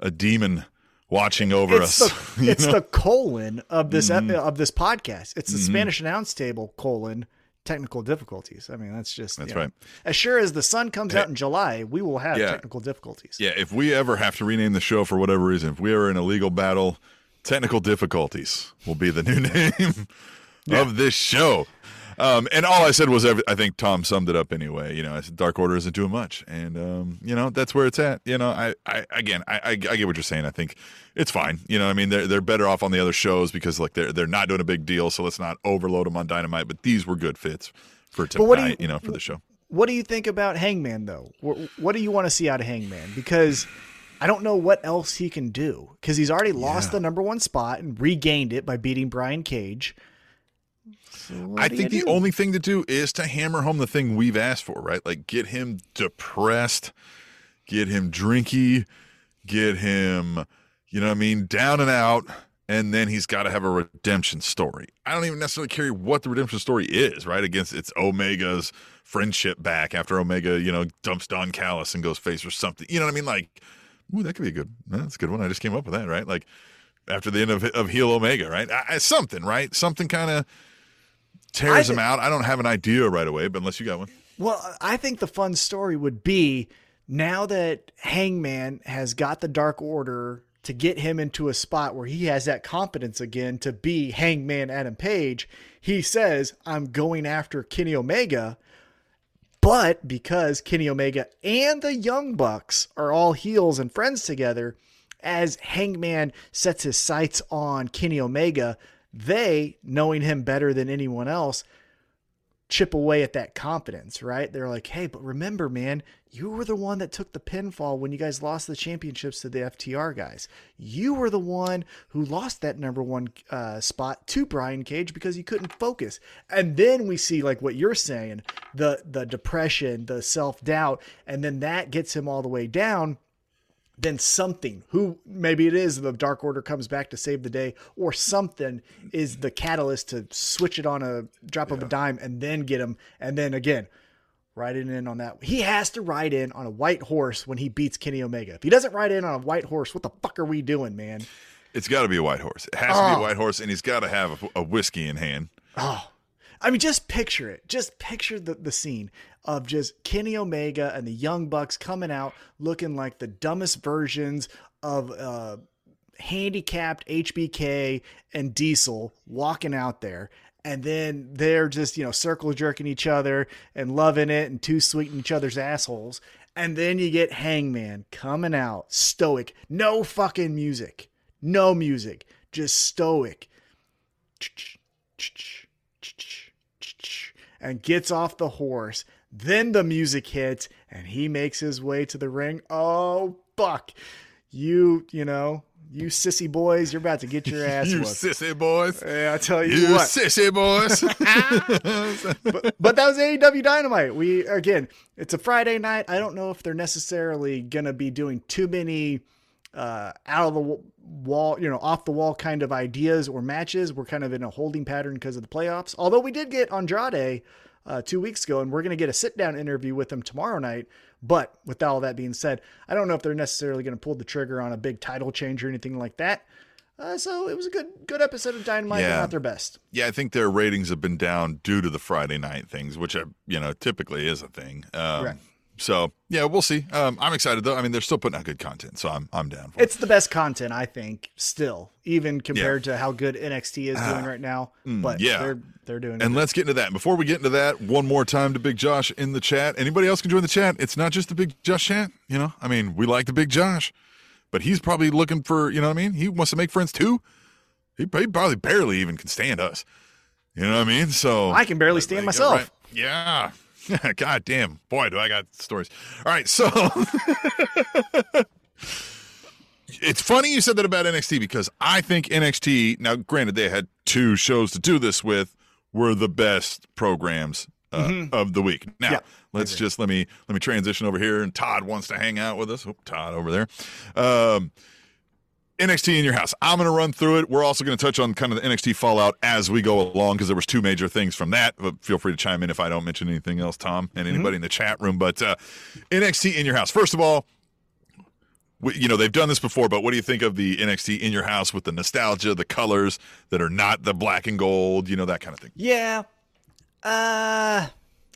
a demon watching over it's us. The, it's know? the colon of this mm. ep- of this podcast. It's the mm-hmm. Spanish Announce Table colon. Technical difficulties. I mean, that's just that's you know, right. As sure as the sun comes hey, out in July, we will have yeah, technical difficulties. Yeah, if we ever have to rename the show for whatever reason, if we are in a legal battle, technical difficulties will be the new name yeah. of this show. Um, and all I said was, every, I think Tom summed it up anyway. You know, I said Dark Order isn't doing much, and um, you know that's where it's at. You know, I, I again, I, I, I get what you're saying. I think it's fine. You know, I mean, they're they're better off on the other shows because like they're they're not doing a big deal, so let's not overload them on Dynamite. But these were good fits for tonight. You, you know, for the show. What do you think about Hangman though? What, what do you want to see out of Hangman? Because I don't know what else he can do, because he's already lost yeah. the number one spot and regained it by beating Brian Cage. So I think the do? only thing to do is to hammer home the thing we've asked for, right? Like get him depressed, get him drinky, get him, you know what I mean, down and out, and then he's got to have a redemption story. I don't even necessarily care what the redemption story is, right? Against it's Omega's friendship back after Omega, you know, dumps Don Callis and goes face or something. You know what I mean? Like, ooh, that could be a good, that's a good one. I just came up with that, right? Like after the end of, of heel Omega, right? I, I, something, right? Something kind of tears th- him out. I don't have an idea right away, but unless you got one. Well, I think the fun story would be now that Hangman has got the Dark Order to get him into a spot where he has that competence again to be Hangman Adam Page, he says, I'm going after Kenny Omega. But because Kenny Omega and the Young Bucks are all heels and friends together, as Hangman sets his sights on Kenny Omega, they, knowing him better than anyone else, chip away at that confidence, right? They're like, hey, but remember, man, you were the one that took the pinfall when you guys lost the championships to the F T R guys. You were the one who lost that number one uh, spot to Brian Cage because you couldn't focus. And then we see like what you're saying, the, the depression, the self-doubt, and then that gets him all the way down. Then something, who maybe it is the Dark Order comes back to save the day, or something is the catalyst to switch it on a drop yeah. of a dime and then get him. And then again, riding in on that. He has to ride in on a white horse when he beats Kenny Omega. If he doesn't ride in on a white horse, what the fuck are we doing, man? It's got to be a white horse. It has oh. to be a white horse, and he's got to have a, a whiskey in hand. Oh, I mean, just picture it. Just picture the, the scene of just Kenny Omega and the Young Bucks coming out looking like the dumbest versions of uh, handicapped H B K and Diesel walking out there. And then they're just, you know, circle jerking each other and loving it and too sweet in each other's assholes. And then you get Hangman coming out, stoic, no fucking music, no music, just stoic. And gets off the horse. Then the music hits and he makes his way to the ring. Oh, fuck. You, you know, you sissy boys, you're about to get your ass you whooped. You sissy boys. Yeah, I tell you, you what. You sissy boys. but, but that was A E W Dynamite. We, again, it's a Friday night. I don't know if they're necessarily going to be doing too many uh, out of the wall, you know, off the wall kind of ideas or matches. We're kind of in a holding pattern because of the playoffs. Although we did get Andrade uh, two weeks ago, and we're going to get a sit down interview with him tomorrow night. But with all that being said, I don't know if they're necessarily going to pull the trigger on a big title change or anything like that. Uh, so it was a good, good episode of Dynamite, yeah. but not their best. Yeah. I think their ratings have been down due to the Friday night things, which I, you know, typically is a thing. Um, right. So, yeah, we'll see. Um, I'm excited, though. I mean, they're still putting out good content, so I'm I'm down for it. It's the best content, I think, still, even compared yeah. to how good N X T is uh, doing right now. But yeah. they're, they're doing it. And good. Let's get into that. Before we get into that, one more time to Big Josh in the chat. Anybody else can join the chat. It's not just the Big Josh chat. You know, I mean, we like the Big Josh, but he's probably looking for, you know what I mean? He wants to make friends, too. He probably barely even can stand us. You know what I mean? So I can barely stand like, myself. Right? Yeah. God damn, boy, do I got stories. All right, so it's funny you said that about N X T because I think N X T, now granted they had two shows to do this with, were the best programs uh, mm-hmm. of the week. Now, yeah, let's just, let me let me transition over here, and Todd wants to hang out with us. Oh, Todd over there. Um, N X T in your house. I'm going to run through it. We're also going to touch on kind of the N X T fallout as we go along because there was two major things from that. But feel free to chime in if I don't mention anything else, Tom, and anybody mm-hmm. in the chat room. But uh, N X T in your house. First of all, we, you know, they've done this before, but what do you think of the N X T in your house with the nostalgia, the colors that are not the black and gold, you know, that kind of thing? Yeah. Uh,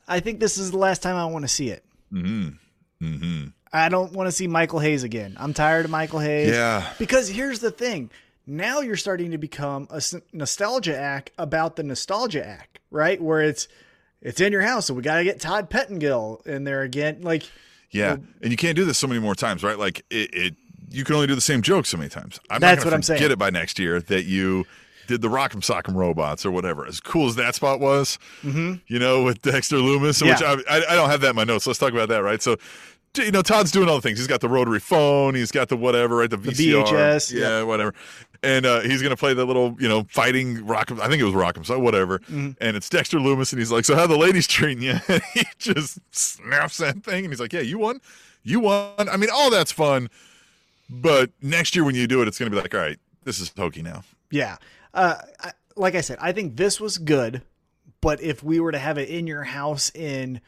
I think this is the last time I want to see it. Mm-hmm. Mm-hmm. I don't want to see Michael Hayes again. I'm tired of Michael Hayes. Yeah. Because here's the thing. Now you're starting to become a nostalgia act about the nostalgia act, right? Where it's it's in your house, so we got to get Todd Pettengill in there again. Like, yeah. You know, and you can't do this so many more times, right? Like, it, it you can only do the same joke so many times. I'm that's not what I'm saying. Get it by next year that you did the Rock'em Sock'em Robots or whatever. As cool as that spot was, mm-hmm. you know, with Dexter Lumis, yeah. which I, I, I don't have that in my notes. So let's talk about that, right? So, you know, Todd's doing all the things. He's got the rotary phone. He's got the whatever, right? The V C R. The V H S. Yeah, yeah. whatever. And uh, he's going to play the little, you know, fighting Rock'em. I think it was Rock'em, so whatever. Mm-hmm. And it's Dexter Lumis, and he's like, so how the ladies treating you? And he just snaps that thing, and he's like, yeah, you won. You won. I mean, all that's fun. But next year when you do it, it's going to be like, all right, this is hokey now. yeah. Uh, I, like I said, I think this was good, but if we were to have it in your house in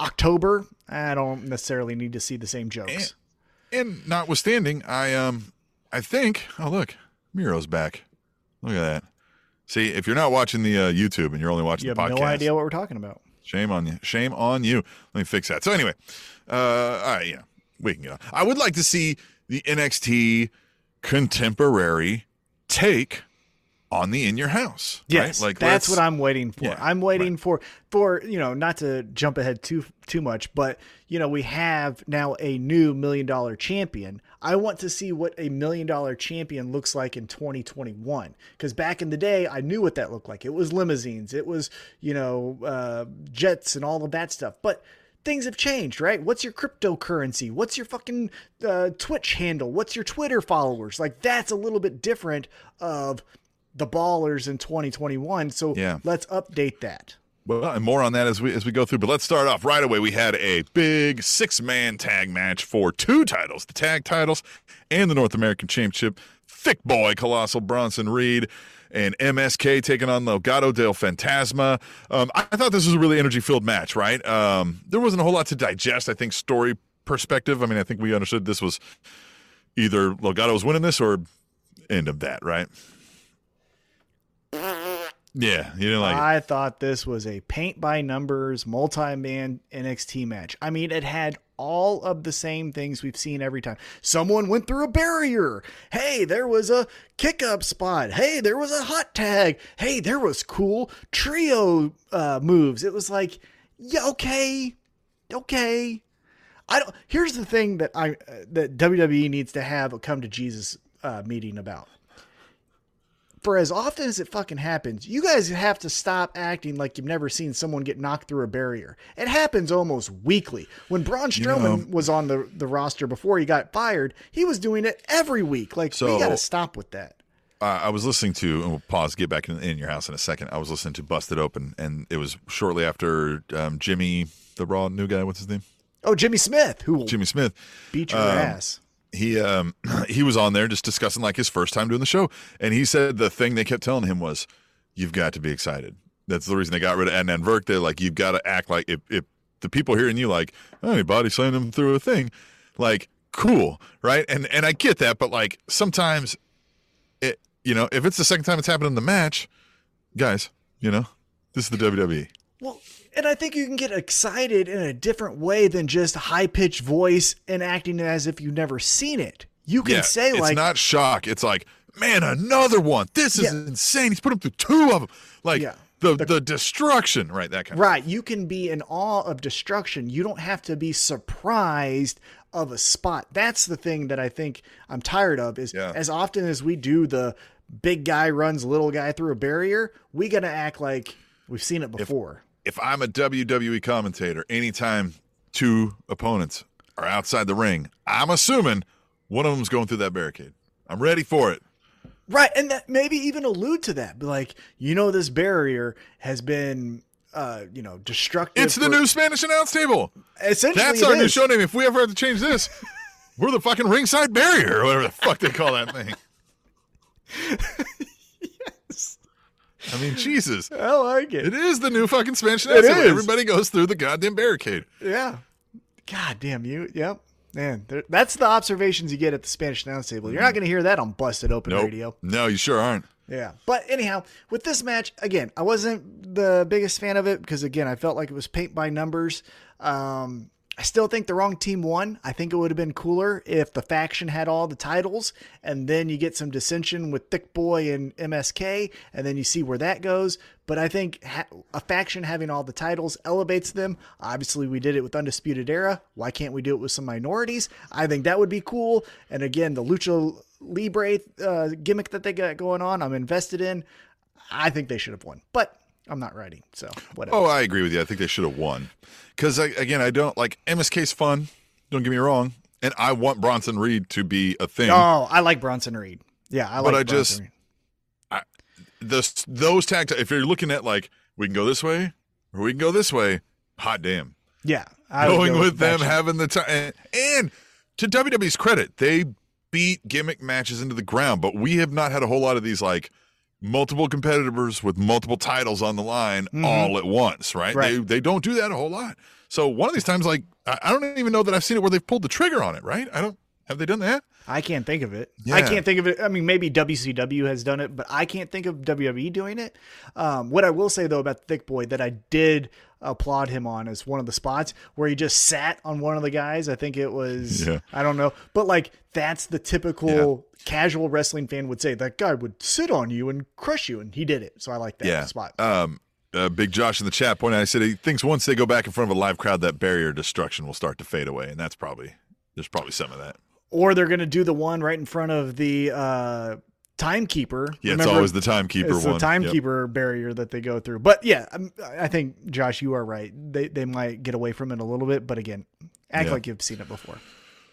October, I don't necessarily need to see the same jokes. And, and notwithstanding, I um, I think, oh, look, Miro's back. Look at that. See, if you're not watching the uh, YouTube and you're only watching you the podcast. You have no idea what we're talking about. Shame on you. Shame on you. Let me fix that. So anyway, uh, all right, yeah, we can get on. I would like to see the N X T contemporary take on the In Your House. Yes, right? Like that's what I'm waiting for. Yeah, I'm waiting right. for, for, you know, not to jump ahead too too much, but, you know, we have now a new Million Dollar Champion. I want to see what a Million Dollar Champion looks like in twenty twenty-one. Because back in the day, I knew what that looked like. It was limousines. It was, you know, uh, jets and all of that stuff. But things have changed, right? What's your cryptocurrency? What's your fucking uh, Twitch handle? What's your Twitter followers? Like, that's a little bit different of the ballers in twenty twenty-one. So yeah, let's update that. Well, and more on that as we as we go through. But let's start off right away. We had a big six-man tag match for two titles, the tag titles and the North American Championship. Thick Boy, Colossal Bronson Reed, and M S K taking on Legado del Fantasma. Um, I thought this was a really energy-filled match, right? Um, there wasn't a whole lot to digest, I think, story perspective. I mean, I think we understood this was either Legado's winning this or end of that, right? Yeah, you didn't like it. I thought this was a paint-by-numbers, multi-man N X T match. I mean, it had all of the same things we've seen every time. Someone went through a barrier. Hey, there was a kick-up spot. Hey, there was a hot tag. Hey, there was cool trio uh, moves. It was like, yeah, okay, okay. I don't. Here's the thing that I uh, that W W E needs to have a come to Jesus uh, meeting about. For as often as it fucking happens, you guys have to stop acting like you've never seen someone get knocked through a barrier. It happens almost weekly. When Braun Strowman you know, was on the, the roster before he got fired, he was doing it every week. Like, so, we got to stop with that. Uh, I was listening to, and we'll pause, get back in, in your house in a second. I was listening to Busted Open, and it was shortly after um, Jimmy, the Raw new guy, what's his name? Oh, Jimmy Smith. Who Jimmy Smith. Beat your um, ass. He um he was on there just discussing like his first time doing the show, and he said the thing they kept telling him was, "You've got to be excited." That's the reason they got rid of Adnan Virk. They're like, "You've got to act like if if the people hearing you like, oh, he body slammed him through a thing, like cool, right?" And and I get that, but like sometimes, it you know if it's the second time it's happened in the match, guys, you know this is the W W E. Well. And I think you can get excited in a different way than just high-pitched voice and acting as if you've never seen it. You can yeah, say it's like... It's not shock. It's like, man, another one. This is yeah. insane. He's put him through two of them. Like yeah. the, the, the destruction, right? That kind right. of Right. You can be in awe of destruction. You don't have to be surprised of a spot. That's the thing that I think I'm tired of is yeah. as often as we do the big guy runs little guy through a barrier, we got to act like we've seen it before. If, If I'm a W W E commentator, anytime two opponents are outside the ring, I'm assuming one of them's going through that barricade. I'm ready for it. Right. And that maybe even allude to that. Like, you know, this barrier has been, uh, you know, destructive. It's the for- new Spanish Announce Table. Essentially, that's our is. new show name. If we ever have to change this, we're the fucking ringside barrier or whatever the fuck they call that thing. I mean, Jesus. I like it. It is the new fucking Spanish Announce Table. Everybody goes through the goddamn barricade. Yeah. God damn you. Yep. Man, that's the observations you get at the Spanish Announce Table. You're not going to hear that on Busted Open nope. Radio. No, you sure aren't. Yeah. But anyhow, with this match, again, I wasn't the biggest fan of it because, again, I felt like it was paint by numbers. Um, I still think the wrong team won. I think it would have been cooler if the faction had all the titles and then you get some dissension with Thick Boy and M S K and then you see where that goes. But I think ha- a faction having all the titles elevates them. Obviously, we did it with Undisputed Era. Why can't we do it with some minorities? I think that would be cool. And again, the Lucha Libre uh, gimmick that they got going on, I'm invested in. I think they should have won. But I'm not writing, so whatever. Oh, I agree with you. I think they should have won. Because, again, I don't, like, M S K's fun. Don't get me wrong. And I want Bronson Reed to be a thing. Oh, I like Bronson Reed. Yeah, I like but Bronson I just, I, the, those tag, t- if you're looking at, like, we can go this way or we can go this way, hot damn. Yeah. I going go with, with them, having the time. And, and to W W E's credit, they beat gimmick matches into the ground, but we have not had a whole lot of these, like, multiple competitors with multiple titles on the line mm-hmm. all at once, right? right. They they don't do that a whole lot. So one of these times, like, I, I don't even know that I've seen it where they've pulled the trigger on it, right? I don't. Have they done that? I can't think of it. Yeah. I can't think of it. I mean, maybe W C W has done it, but I can't think of W W E doing it. Um, what I will say, though, about Thick Boy that I did applaud him on is one of the spots where he just sat on one of the guys. I think it was, yeah. I don't know. But, like, that's the typical yeah. casual wrestling fan would say. That guy would sit on you and crush you, and he did it. So I like that yeah. spot. Um, uh, Big Josh in the chat pointed out, I said he thinks once they go back in front of a live crowd, that barrier destruction will start to fade away, and that's probably – there's probably some of that. Or they're going to do the one right in front of the uh, timekeeper. Yeah, Remember, it's always the timekeeper it's one. It's the timekeeper yep. barrier that they go through. But, yeah, I think, Josh, you are right. They they might get away from it a little bit. But, again, act yeah. like you've seen it before.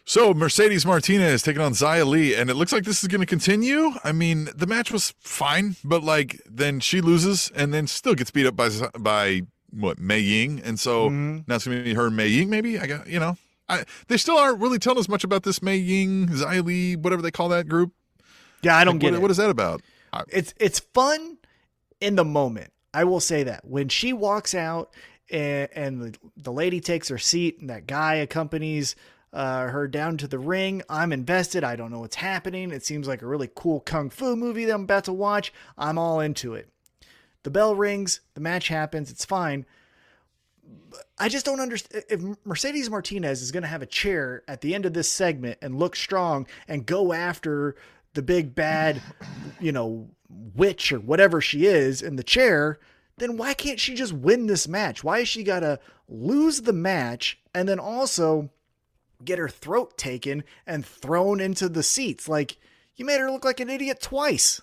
So, Mercedes Martinez taking on Xia Li. And it looks like this is going to continue. I mean, the match was fine. But, like, then she loses and then still gets beat up by, by what, Mei Ying. And so mm-hmm. now it's going to be her and Mei Ying, maybe. I got, you know. I, they still aren't really telling us much about this Mei Ying, Xia Li, whatever they call that group. Yeah, I don't like, get what, it. What is that about? I, it's it's fun in the moment. I will say that. When she walks out and, and the, the lady takes her seat and that guy accompanies uh, her down to the ring, I'm invested. I don't know what's happening. It seems like a really cool kung fu movie that I'm about to watch. I'm all into it. The bell rings. The match happens. It's fine. I just don't understand if Mercedes Martinez is going to have a chair at the end of this segment and look strong and go after the big bad, you know, witch or whatever she is in the chair, then why can't she just win this match? Why has she got to lose the match and then also get her throat taken and thrown into the seats? Like, you made her look like an idiot twice.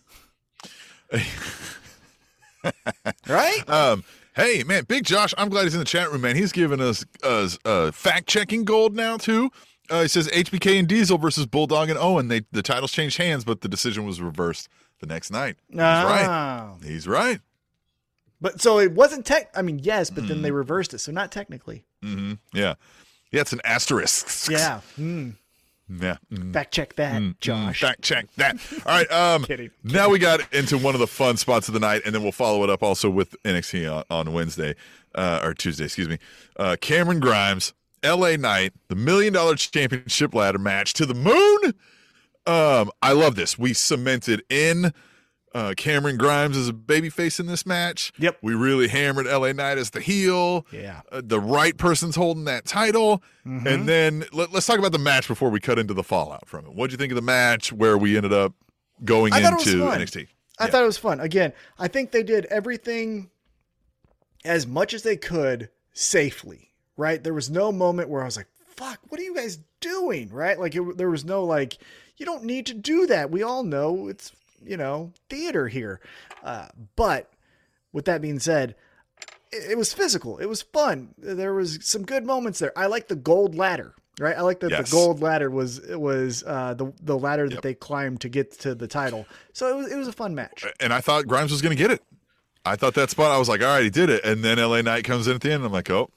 Right? Um, Hey, man, Big Josh, I'm glad he's in the chat room, man. He's giving us uh, uh, fact-checking gold now, too. Uh, he says H B K and Diesel versus Bulldog and Owen. They, the titles changed hands, but the decision was reversed the next night. He's oh. right. He's right. But so it wasn't tech. I mean, yes, but mm. then they reversed it, so not technically. Mm-hmm. Yeah. Yeah, it's an asterisk. Yeah. Mm. Yeah. Mm. Fact check that, mm. Josh. Fact check that. All right. Um, kidding. Now we got into one of the fun spots of the night, and then we'll follow it up also with N X T on, on Wednesday, uh, or Tuesday, excuse me. Uh, Cameron Grimes, L A Knight, the Million Dollar Championship ladder match to the moon. Um, I love this. We cemented in uh, Cameron Grimes as a babyface in this match. Yep. We really hammered L A Knight as the heel. Yeah. Uh, the right person's holding that title. Mm-hmm. And then let, let's talk about the match before we cut into the fallout from it. What did you think of the match where we ended up going into N X T? I yeah. thought it was fun. Again, I think they did everything as much as they could safely, right? There was no moment where I was like, fuck, what are you guys doing, right? Like, it, there was no, like, you don't need to do that. We all know it's, you know, theater here. Uh, but with that being said, it, it was physical. It was fun. There was some good moments there. I like the gold ladder, right? I like that yes. the gold ladder was, it was uh, the, the ladder that yep. they climbed to get to the title. So it was, it was a fun match. And I thought Grimes was going to get it. I thought that spot, I was like, all right, he did it. And then L A Knight comes in at the end. And I'm like, Oh,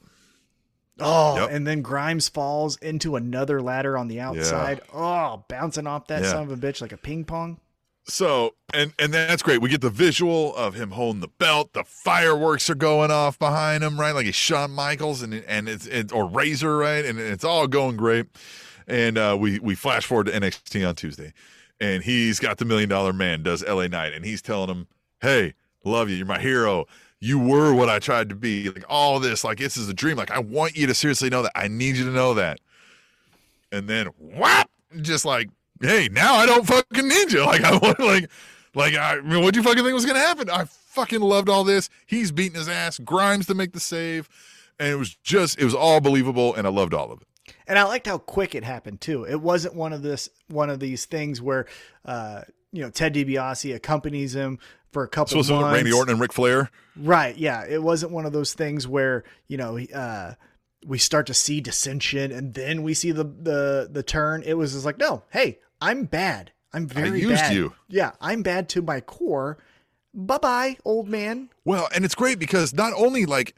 Oh, yep. and then Grimes falls into another ladder on the outside. Yeah. Oh, bouncing off that yeah. son of a bitch like a ping pong. So, and and that's great. We get the visual of him holding the belt. The fireworks are going off behind him, right? Like he's Shawn Michaels and and it's it, or Razor, right? And it's all going great. And uh, we we flash forward to N X T on Tuesday, and he's got the Million Dollar Man, does L A Knight, and he's telling him, "Hey, love you. You're my hero. You were what I tried to be. Like all this, like this is a dream. Like I want you to seriously know that. I need you to know that." And then, whap, just like. Hey, now I don't fucking need you. Like I want, like, like I. What do you fucking think was gonna happen? I fucking loved all this. He's beating his ass. Grimes to make the save, and it was just, it was all believable, and I loved all of it. And I liked how quick it happened too. It wasn't one of this, one of these things where, uh, you know, Ted DiBiase accompanies him for a couple. So it's one Randy Orton and Ric Flair. Right? Yeah. It wasn't one of those things where you know. Uh, we start to see dissension, and then we see the the the turn. It was just like, no, hey. I'm bad. I'm very bad. I used bad. you. Yeah, I'm bad to my core. Bye-bye, old man. Well, and it's great because not only, like,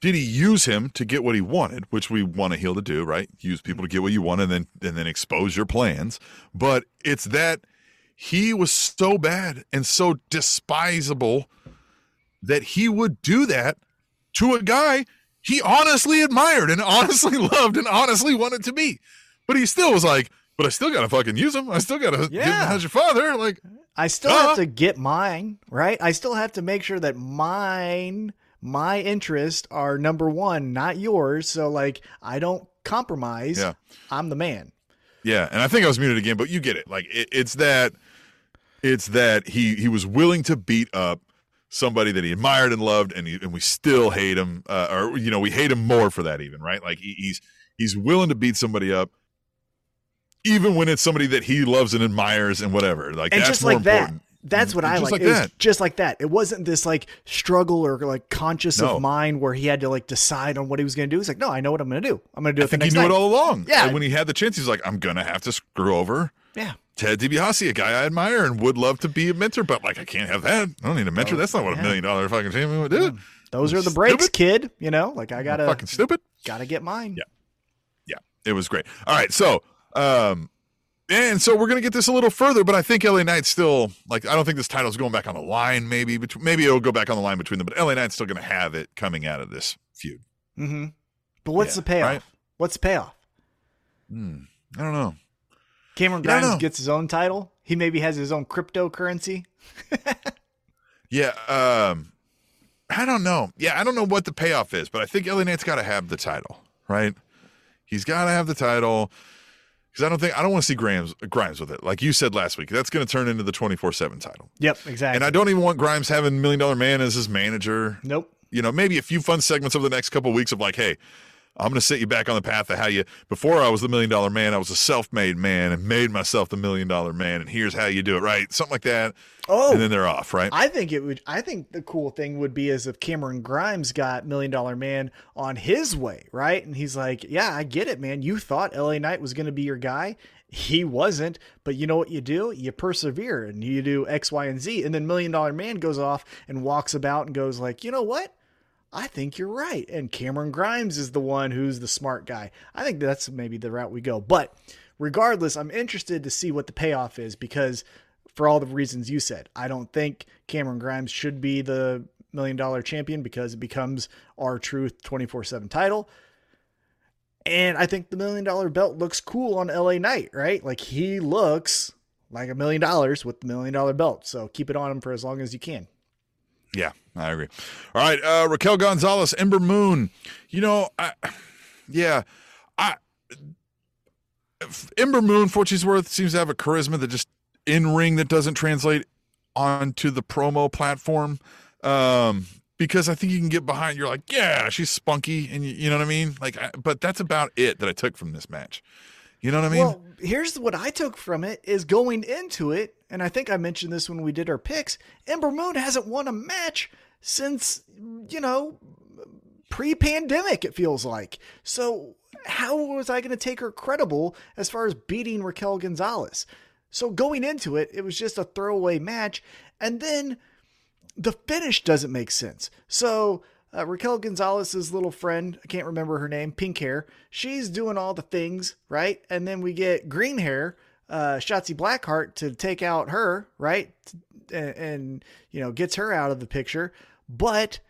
Did he use him to get what he wanted, which we want a heel to do, right? Use people to get what you want and then and then expose your plans. But it's that he was so bad and so despisable that he would do that to a guy he honestly admired and honestly loved and honestly wanted to be. But he still was like, but I still got to fucking use him. I still got to yeah. give him how's your father. Like, I still uh-huh. have to get mine, right? I still have to make sure that mine... my interests are number one, not yours. So like, I don't compromise. Yeah. I'm the man. Yeah. And I think I was muted again, but you get it. Like it, it's that, it's that he, he was willing to beat up somebody that he admired and loved. And he, and we still hate him. Uh, or, you know, we hate him more for that even. Right. Like he, he's, he's willing to beat somebody up even when it's somebody that he loves and admires and whatever. Like, and that's just more like important. That. That's what I like. like it was just like that. It wasn't this like struggle or like conscious no. of mind where he had to like decide on what he was going to do. He's like, no, I know what I'm going to do. I'm going to do it. I think he knew it all along. Yeah. And when he had the chance, he's like, I'm going to have to screw over. Yeah. Ted DiBiase, a guy I admire and would love to be a mentor, but like, I can't have that. I don't need a mentor. Oh, That's not what yeah. a million dollar fucking champion would do. Yeah. Those I'm are the breaks, stupid. kid. You know, like I gotta I'm fucking stupid. Gotta get mine. Yeah. Yeah. It was great. All right. So, um, and so we're going to get this a little further, but I think L A Knight's still, like, I don't think this title's going back on the line, maybe. Between, maybe it'll go back on the line between them, but L A Knight's still going to have it coming out of this feud. Mm-hmm. But what's yeah, the payoff? Right? What's the payoff? Hmm. I don't know. Cameron Grimes yeah, gets his own title. He maybe has his own cryptocurrency. yeah. Um, I don't know. Yeah, I don't know what the payoff is, but I think L A Knight's got to have the title, right? He's got to have the title. Because I don't think I don't want to see Grimes Grimes with it, like you said last week. That's going to turn into the twenty-four seven title. Yep, exactly. And I don't even want Grimes having Million Dollar Man as his manager. Nope. You know, maybe a few fun segments over the next couple of weeks of like, hey, I'm going to set you back on the path of how you. Before I was the Million Dollar Man, I was a self-made man and made myself the Million Dollar Man, and here's how you do it, right? Something like that. Oh, and then they're off, right? I think it would. I think the cool thing would be is if Cameron Grimes got Million Dollar Man on his way, right? And he's like, "Yeah, I get it, man. You thought L A Knight was going to be your guy, he wasn't. But you know what you do? You persevere and you do X, Y, and Z." And then Million Dollar Man goes off and walks about and goes like, "You know what? I think you're right." And Cameron Grimes is the one who's the smart guy. I think that's maybe the route we go. But regardless, I'm interested to see what the payoff is because for all the reasons you said, I don't think Cameron Grimes should be the million dollar champion because it becomes R-Truth twenty-four seven title. And I think the million dollar belt looks cool on L A Knight, right? Like he looks like a million dollars with the million dollar belt. So keep it on him for as long as you can. Yeah, I agree. All right, uh, Raquel Gonzalez, Ember Moon. You know, I, yeah, I Ember Moon, for what she's worth, seems to have a charisma that just in ring that doesn't translate onto the promo platform. Um, because I think you can get behind. You're like, yeah, she's spunky, and you, you know what I mean. Like, I, but that's about it that I took from this match. You know what I mean? Well, here's what I took from it is going into it, and I think I mentioned this when we did our picks, Ember Moon hasn't won a match since, you know, pre-pandemic, it feels like. So how was I going to take her credible as far as beating Raquel Gonzalez? So going into it, it was just a throwaway match, and then the finish doesn't make sense. So... Uh, Raquel Gonzalez's little friend, I can't remember her name, pink hair. She's doing all the things, right? And then we get green hair, uh, Shotzi Blackheart to take out her, right? And, and, you know, gets her out of the picture. But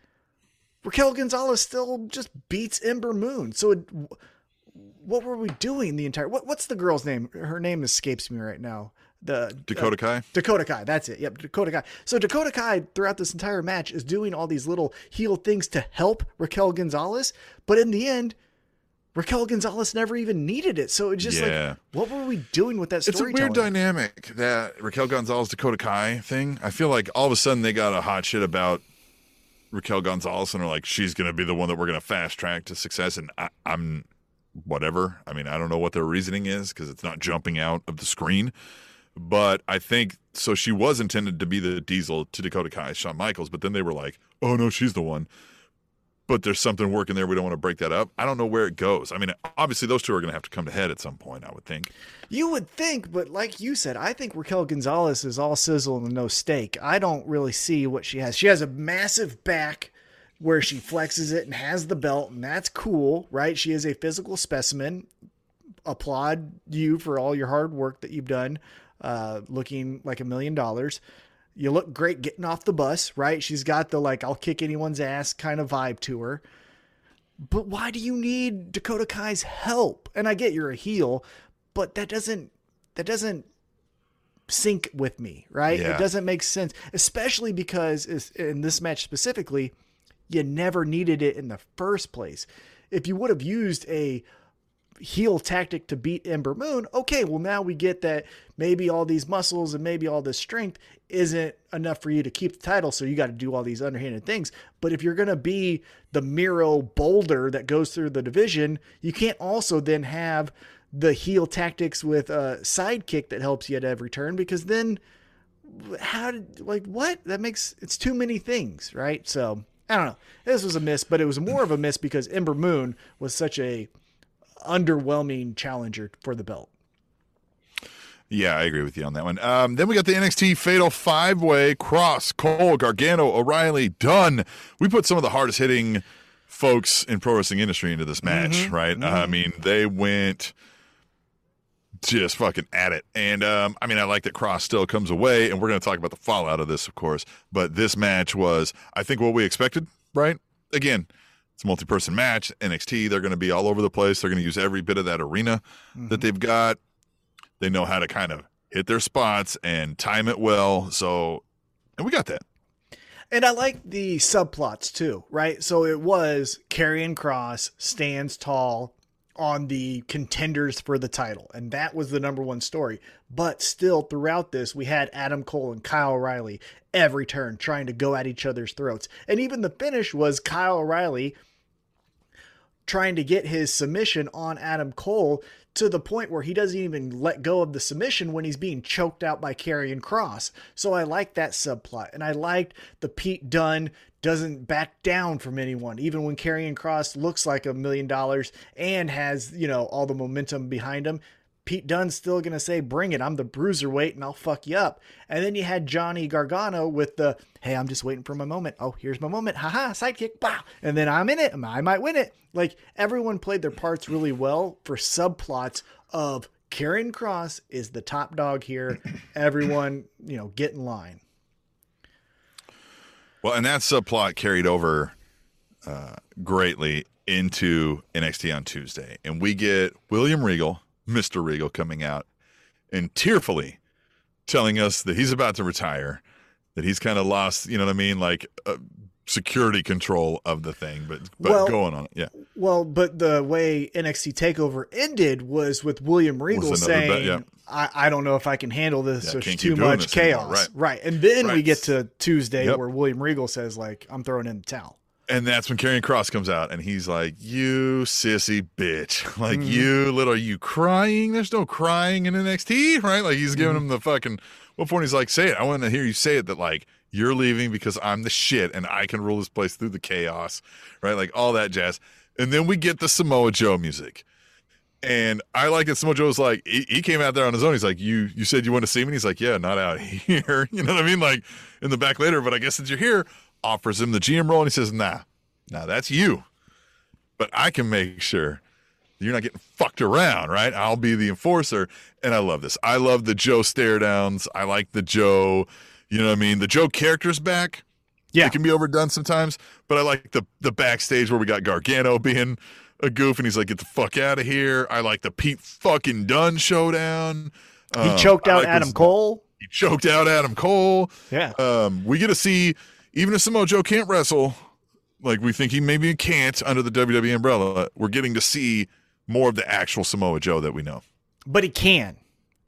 Raquel Gonzalez still just beats Ember Moon. So it, what were we doing the entire, what, what's the girl's name? Her name escapes me right now. The Dakota Kai, uh, Dakota Kai. That's it. Yep. Dakota Kai. So Dakota Kai throughout this entire match is doing all these little heel things to help Raquel Gonzalez. But in the end, Raquel Gonzalez never even needed it. So it's just yeah. like, what were we doing with that storytelling? It's a weird dynamic, that Raquel Gonzalez, Dakota Kai thing. I feel like all of a sudden they got a hot shit about Raquel Gonzalez and are like, she's going to be the one that we're going to fast track to success. And I, I'm whatever. I mean, I don't know what their reasoning is because it's not jumping out of the screen. But I think, so she was intended to be the Diesel to Dakota Kai, Shawn Michaels, but then they were like, oh, no, she's the one. But there's something working there. We don't want to break that up. I don't know where it goes. I mean, obviously those two are going to have to come to head at some point, I would think. You would think, but like you said, I think Raquel Gonzalez is all sizzle and no steak. I don't really see what she has. She has a massive back. where she flexes it and has the belt, and that's cool, right? She is a physical specimen. Applaud you for all your hard work that you've done, uh, looking like a million dollars. You look great getting off the bus, right? She's got the, like, I'll kick anyone's ass kind of vibe to her. But why do you need Dakota Kai's help? And I get you're a heel, but that doesn't, that doesn't sync with me, right? Yeah. It doesn't make sense, especially because in this match specifically, you never needed it in the first place. If you would have used a heel tactic to beat Ember Moon, okay, well, now we get that maybe all these muscles and maybe all this strength isn't enough for you to keep the title, so you got to do all these underhanded things. But if you're going to be the Miro boulder that goes through the division, you can't also then have the heel tactics with a sidekick that helps you at every turn, because then how did, like, what? That makes, it's too many things, right? So I don't know. This was a miss, but it was more of a miss because Ember Moon was such a underwhelming challenger for the belt. Yeah, I agree with you on that one. Um, then we got the N X T Fatal Five Way: Cross, Cole, Gargano, O'Reilly, Dunn. We put some of the hardest hitting folks in pro wrestling industry into this match, mm-hmm, right? Mm-hmm. I mean, they went just fucking at it. And um, I mean, I like that Cross still comes away, and we're going to talk about the fallout of this, of course. But this match was, I think, what we expected, right? Again, it's a multi-person match. N X T, they're going to be all over the place. They're going to use every bit of that arena, mm-hmm, that they've got. They know how to kind of hit their spots and time it well. So, and we got that. And I like the subplots too, right? So it was Karrion Kross stands tall on the contenders for the title, and that was the number one story. But still, throughout this, we had Adam Cole and Kyle O'Reilly every turn trying to go at each other's throats. And even the finish was Kyle O'Reilly trying to get his submission on Adam Cole to the point where he doesn't even let go of the submission when he's being choked out by Karrion Kross. So I like that subplot, and I liked the Pete Dunne doesn't back down from anyone, even when Karrion Kross looks like a million dollars and has, you know, all the momentum behind him. Pete Dunne's still going to say, bring it. I'm the bruiserweight and I'll fuck you up. And then you had Johnny Gargano with the, hey, I'm just waiting for my moment. Oh, here's my moment. Haha, sidekick. Bah. And then I'm in it. I might win it. Like, everyone played their parts really well for subplots of Karrion Kross is the top dog here. Everyone, you know, get in line. Well, and that subplot carried over uh, greatly into N X T on Tuesday. And we get William Regal, Mister Regal, coming out and tearfully telling us that he's about to retire, that he's kind of lost, you know what I mean, like uh, security control of the thing, but, but well, going on it. Yeah. Well, but the way N X T TakeOver ended was with William Regal saying, bet, yeah. I, I don't know if I can handle this. Yeah, there's too much chaos. Right. right. And then right. we get to Tuesday, yep, where William Regal says, like, I'm throwing in the towel. And that's when Karrion Kross comes out, and he's like, you sissy bitch. Like, mm. you little, are you crying? There's no crying in N X T, right? Like, he's giving mm. him the fucking, what point he's like, say it. I want to hear you say it, that, like, you're leaving because I'm the shit, and I can rule this place through the chaos, right? Like, all that jazz. And then we get the Samoa Joe music. And I like that Samoa Joe's like, he, he came out there on his own. He's like, you you said you want to see me? And he's like, yeah, not out here. You know what I mean? Like, in the back later, but I guess since you're here, offers him the G M roll, and he says, nah, nah, that's you. But I can make sure you're not getting fucked around, right? I'll be the enforcer. And I love this. I love the Joe stare downs. I like the Joe, you know what I mean? The Joe character's back. Yeah. It can be overdone sometimes, but I like the, the backstage where we got Gargano being a goof, and he's like, get the fuck out of here. I like the Pete fucking Dunne showdown. He um, choked out like Adam this, Cole. He choked out Adam Cole. Yeah. Um, we get to see... Even if Samoa Joe can't wrestle, like we think he maybe can't under the W W E umbrella, we're getting to see more of the actual Samoa Joe that we know. But he can.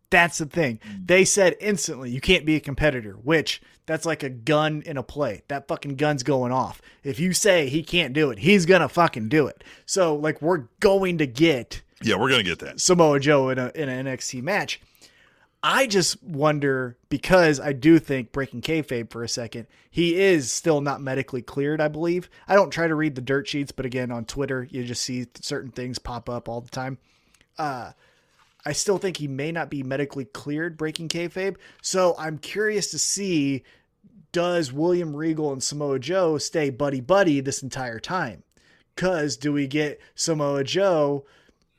That's the thing. They said instantly, you can't be a competitor, which that's like a gun in a play. That fucking gun's going off. If you say he can't do it, he's going to fucking do it. So, like, we're going to get. Yeah, we're going to get that. Samoa Joe in, a, in an N X T match. I just wonder, because I do think, breaking kayfabe for a second, he is still not medically cleared, I believe. I don't try to read the dirt sheets, but again, on Twitter, you just see certain things pop up all the time. Uh, I still think he may not be medically cleared, breaking kayfabe. So I'm curious to see does William Regal and Samoa Joe stay buddy-buddy this entire time? Because do we get Samoa Joe,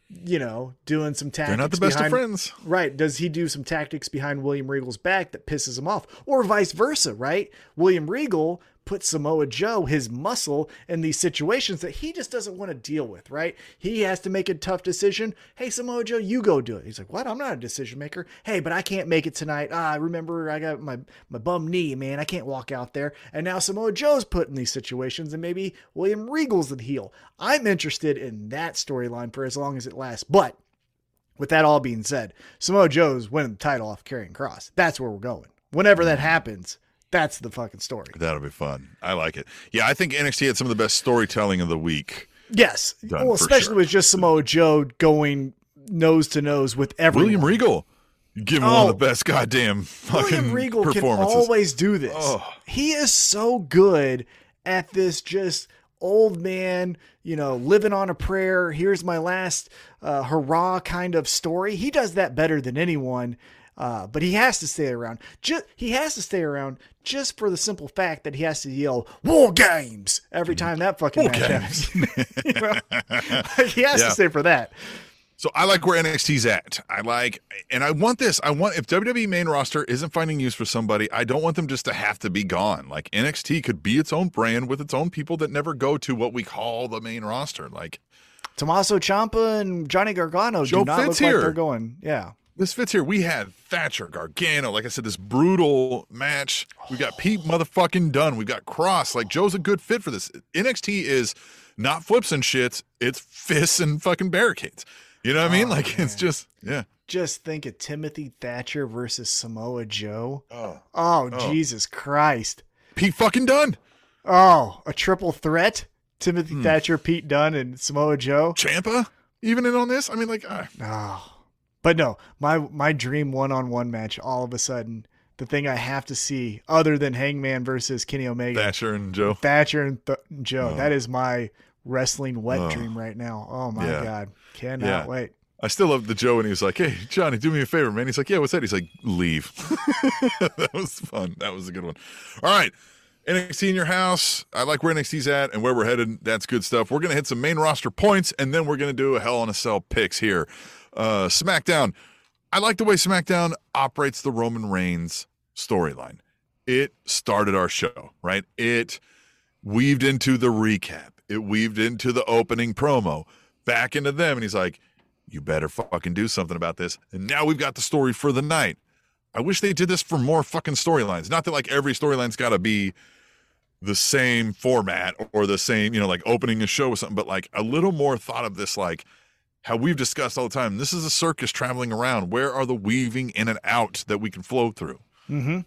you know, doing some tactics? They're not the best behind, of friends. Right. Does he do some tactics behind William Regal's back that pisses him off? Or vice versa, right? William Regal puts Samoa Joe, his muscle, in these situations that he just doesn't want to deal with, right? He has to make a tough decision. Hey, Samoa Joe, you go do it. He's like, what? I'm not a decision maker. Hey, but I can't make it tonight. Ah, I remember I got my, my bum knee, man. I can't walk out there. And now Samoa Joe's put in these situations, and maybe William Regal's the heel. I'm interested in that storyline for as long as it lasts. But with that all being said, Samoa Joe's winning the title off Karrion Kross. That's where we're going. Whenever that happens, that's the fucking story. That'll be fun. I like it. Yeah, I think N X T had some of the best storytelling of the week. Yes. Well, especially sure. with just Samoa Joe going nose to nose with everyone. William Regal. Give him oh, one of the best goddamn fucking William Regal performances. Can always do this. Oh. He is so good at this just old man, you know, living on a prayer. Here's my last uh, hurrah kind of story. He does that better than anyone. Uh, but he has to stay around. Just he has to stay around just for the simple fact that he has to yell "War Games" every time that fucking match happens. You know? Like, he has yeah. to stay for that. So I like where N X T's at. I like, and I want this. I want, if W W E main roster isn't finding use for somebody, I don't want them just to have to be gone. Like N X T could be its own brand with its own people that never go to what we call the main roster. Like Tommaso Ciampa and Johnny Gargano Joe do not look here. Like they're going. Yeah. This fits here. We had Thatcher, Gargano. Like I said, this brutal match. We got Pete motherfucking Dunne. We've got Cross. Like, Joe's a good fit for this. N X T is not flips and shits. It's fists and fucking barricades. You know what oh, I mean? Like, man. It's just, yeah. Just think of Timothy Thatcher versus Samoa Joe. Oh, oh, oh. Jesus Christ. Pete fucking Dunne. Oh, a triple threat. Timothy hmm. Thatcher, Pete Dunne, and Samoa Joe. Ciampa? Even in on this? I mean, like, ah. Oh. But no, my my dream one-on-one match, all of a sudden, the thing I have to see, other than Hangman versus Kenny Omega. Thatcher and Joe. Thatcher and Th- Joe. Oh. That is my wrestling wet oh. dream right now. Oh, my yeah. God. Cannot yeah. wait. I still love the Joe, and he was like, hey, Johnny, do me a favor, man. He's like, yeah, what's that? He's like, leave. That was fun. That was a good one. All right. N X T in your house. I like where N X T's at and where we're headed. That's good stuff. We're going to hit some main roster points, and then we're going to do a Hell in a Cell picks here. Uh, SmackDown. I like the way SmackDown operates the Roman Reigns storyline. It started our show, right? It weaved into the recap. It weaved into the opening promo, back into them. And he's like, you better fucking do something about this. And now we've got the story for the night. I wish they did this for more fucking storylines. Not that like every storyline's got to be the same format or the same, you know, like opening a show with something, but like a little more thought of this, like, how we've discussed all the time, this is a circus traveling around. Where are the weaving in and out that we can flow through? Mm-hmm.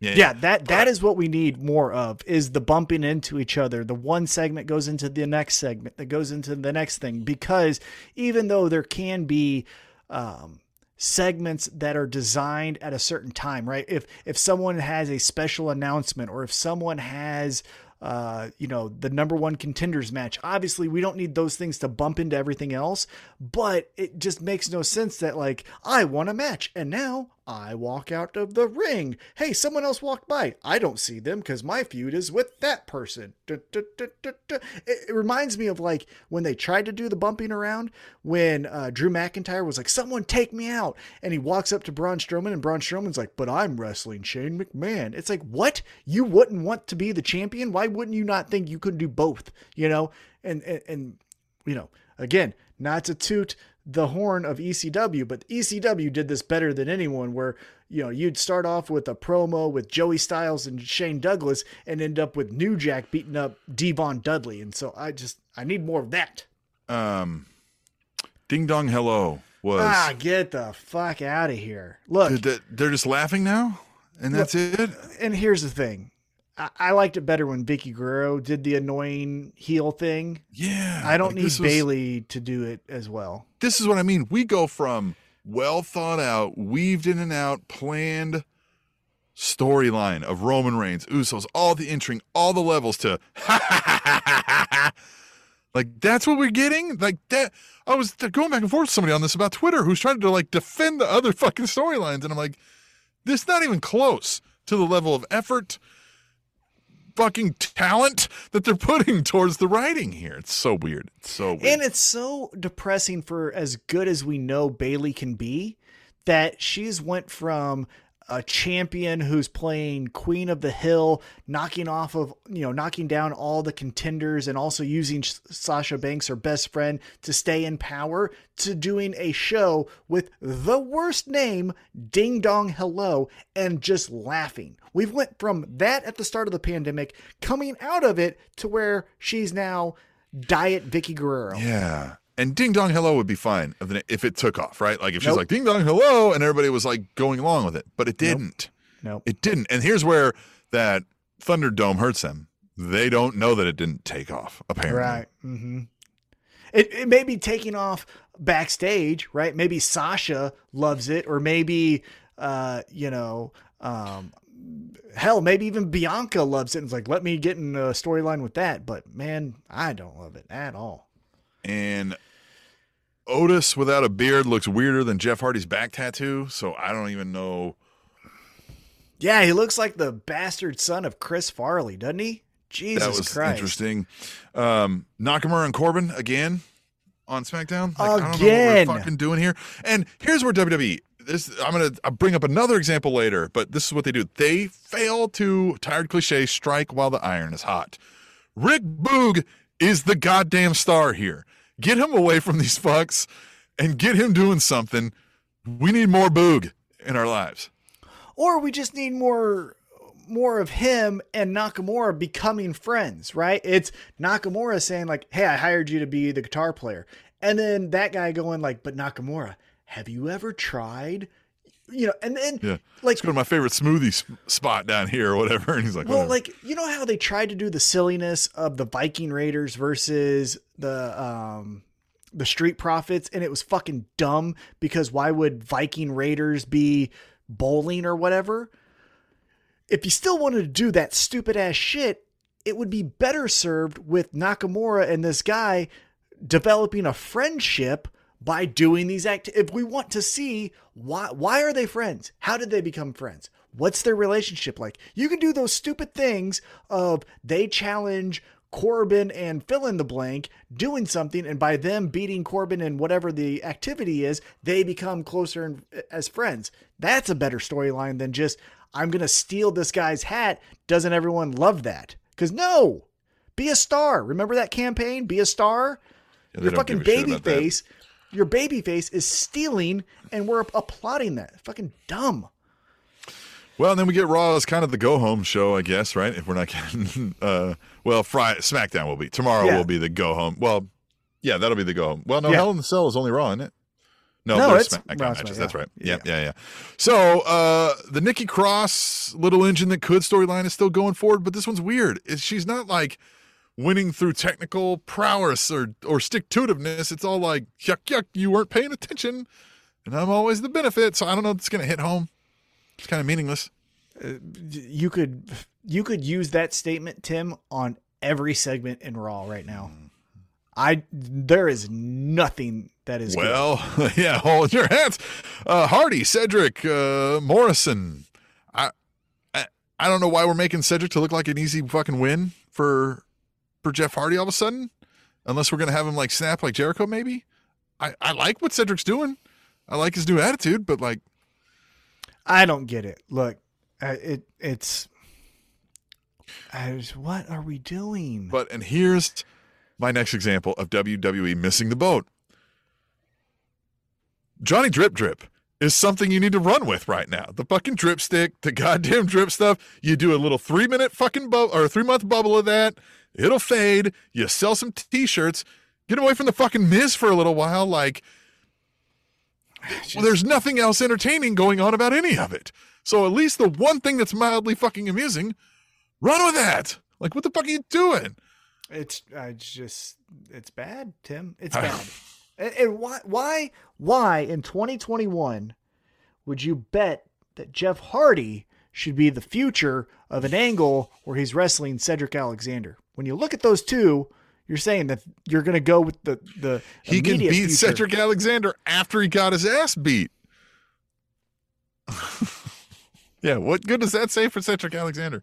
Yeah, yeah, that that but, is what we need more of, is the bumping into each other. The one segment goes into the next segment that goes into the next thing, because even though there can be um, segments that are designed at a certain time, right? If, if someone has a special announcement, or if someone has Uh, you know, the number one contenders match. Obviously, we don't need those things to bump into everything else, but it just makes no sense that, like, I won a match and now I walk out of the ring. Hey, someone else walked by. I don't see them because my feud is with that person. Da, da, da, da, da. It, it reminds me of, like, when they tried to do the bumping around when uh, Drew McIntyre was like, someone take me out. And he walks up to Braun Strowman, and Braun Strowman's like, but I'm wrestling Shane McMahon. It's like, what? You wouldn't want to be the champion? Why wouldn't you not think you could do both, you know? And, and, and, you know, again, not to toot the horn of E C W, but E C W did this better than anyone, where, you know, you'd start off with a promo with Joey Styles and Shane Douglas and end up with New Jack beating up Devon Dudley. And so I just, I need more of that. Um, Ding Dong Hello was. Ah, get the fuck out of here. Look. They're just laughing now, and that's look, it? And here's the thing. I liked it better when Vicky Guerrero did the annoying heel thing. Yeah. I don't like need was, Bayley to do it as well. This is what I mean. We go from well thought out, weaved in and out, planned storyline of Roman Reigns, Usos, all the entering, all the levels to ha ha ha ha ha ha ha. Like, that's what we're getting? Like, that. I was going back and forth with somebody on this about Twitter who's trying to, like, defend the other fucking storylines. And I'm like, this is not even close to the level of effort, fucking talent that they're putting towards the writing here. It's so weird. It's so weird. And it's so depressing for as good as we know Bayley can be, that she's went from a champion who's playing Queen of the Hill, knocking off of, you know, knocking down all the contenders and also using Sasha Banks, her best friend, to stay in power, to doing a show with the worst name, Ding Dong Hello, and just laughing. We've went from that at the start of the pandemic, coming out of it, to where she's now Diet Vicky Guerrero. Yeah. And Ding Dong Hello would be fine if it took off, right? Like if nope. she's like, Ding Dong Hello, and everybody was like going along with it, but it didn't. No, nope. It didn't. And here's where that Thunderdome hurts them. They don't know that it didn't take off, apparently. Right. Mm-hmm. It, it may be taking off backstage, right? Maybe Sasha loves it, or maybe, uh, you know, um, hell, maybe even Bianca loves it. And it's like, let me get in a storyline with that. But man, I don't love it at all. And Otis without a beard looks weirder than Jeff Hardy's back tattoo, so I don't even know. Yeah, he looks like the bastard son of Chris Farley, doesn't he? Jesus Christ. That was Christ. Interesting. Um, Nakamura and Corbin again on SmackDown. Like, again. I don't know what we're fucking doing here. And here's where W W E, this, I'm going to bring up another example later, but this is what they do. They fail to, tired cliche, strike while the iron is hot. Rick Boog is the goddamn star here. Get him away from these fucks and get him doing something. We need more Boog in our lives. Or we just need more more of him and Nakamura becoming friends, right? It's Nakamura saying like, hey, I hired you to be the guitar player. And then that guy going like, but Nakamura, have you ever tried? You know, and then yeah. like, let's go to my favorite smoothie sp- spot down here or whatever. And he's like, well, whatever. Like, you know how they tried to do the silliness of the Viking Raiders versus the, um, the Street Profits. And it was fucking dumb because why would Viking Raiders be bowling or whatever? If you still wanted to do that stupid ass shit, it would be better served with Nakamura and this guy developing a friendship by doing these act, if we want to see why, why are they friends? How did they become friends? What's their relationship like? You can do those stupid things of they challenge Corbin and fill in the blank doing something. And by them beating Corbin and whatever the activity is, they become closer and, as friends. That's a better storyline than just, I'm going to steal this guy's hat. Doesn't everyone love that? Cause no, be a star. Remember that campaign, be a star. Yeah, your fucking baby face. That. Your baby face is stealing, and we're applauding that. Fucking dumb. Well, and then we get Raw as kind of the go-home show, I guess, right? If we're not getting... Uh, well, Friday, SmackDown will be. Tomorrow yeah. will be the go-home. Well, yeah, that'll be the go-home. Well, no, yeah. Hell in the Cell is only Raw, isn't it? No, no it's Smack- Raw matches. Smack, yeah. That's right. Yeah, yeah, yeah. yeah. So, uh, the Nikki Cross little engine that could storyline is still going forward, but this one's weird. It's, she's not like... winning through technical prowess or or stick-to-itiveness. It's all like, yuck, yuck, you weren't paying attention, and I'm always the benefit, so I don't know if it's going to hit home. It's kind of meaningless. Uh, you could you could use that statement, Tim, on every segment in Raw right now. I There is nothing that is Well, good. yeah, hold your hats. Uh, Hardy, Cedric, uh, Morrison. I, I I don't know why we're making Cedric to look like an easy fucking win for... for Jeff Hardy all of a sudden, unless we're going to have him like snap like Jericho, maybe. I, I like what Cedric's doing. I like his new attitude, but like, I don't get it. Look, uh, it it's, I was, what are we doing? But, and here's my next example of W W E missing the boat. Johnny Drip Drip is something you need to run with right now. The fucking drip stick, the goddamn drip stuff. You do a little three minute fucking bubble or three month bubble of that. It'll fade. You sell some t-shirts, get away from the fucking Miz for a little while. Like, just, well, there's nothing else entertaining going on about any of it. So at least the one thing that's mildly fucking amusing, run with that. Like, what the fuck are you doing? It's, I just, it's bad, Tim. It's bad. And, and why, why, why in twenty twenty-one would you bet that Jeff Hardy should be the future of an angle where he's wrestling Cedric Alexander? When you look at those two, you're saying that you're going to go with the, the he can beat future. Cedric Alexander after he got his ass beat. Yeah. What good does that say for Cedric Alexander?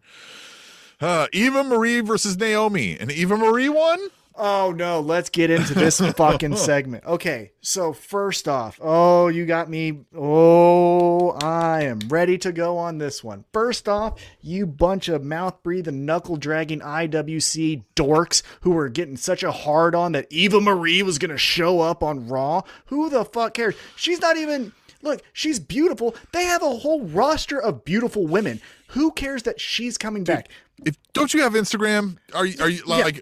Uh, Eva Marie versus Naomi. And Eva Marie won? Oh, no. Let's get into this fucking segment. Okay. So first off, oh, you got me. Oh, I am ready to go on this one. First off, you bunch of mouth-breathing, knuckle-dragging I W C dorks who were getting such a hard on that Eva Marie was going to show up on Raw. Who the fuck cares? She's not even... Look, she's beautiful. They have a whole roster of beautiful women. Who cares that she's coming back? If, don't you have Instagram? Are you, are you like... Yeah.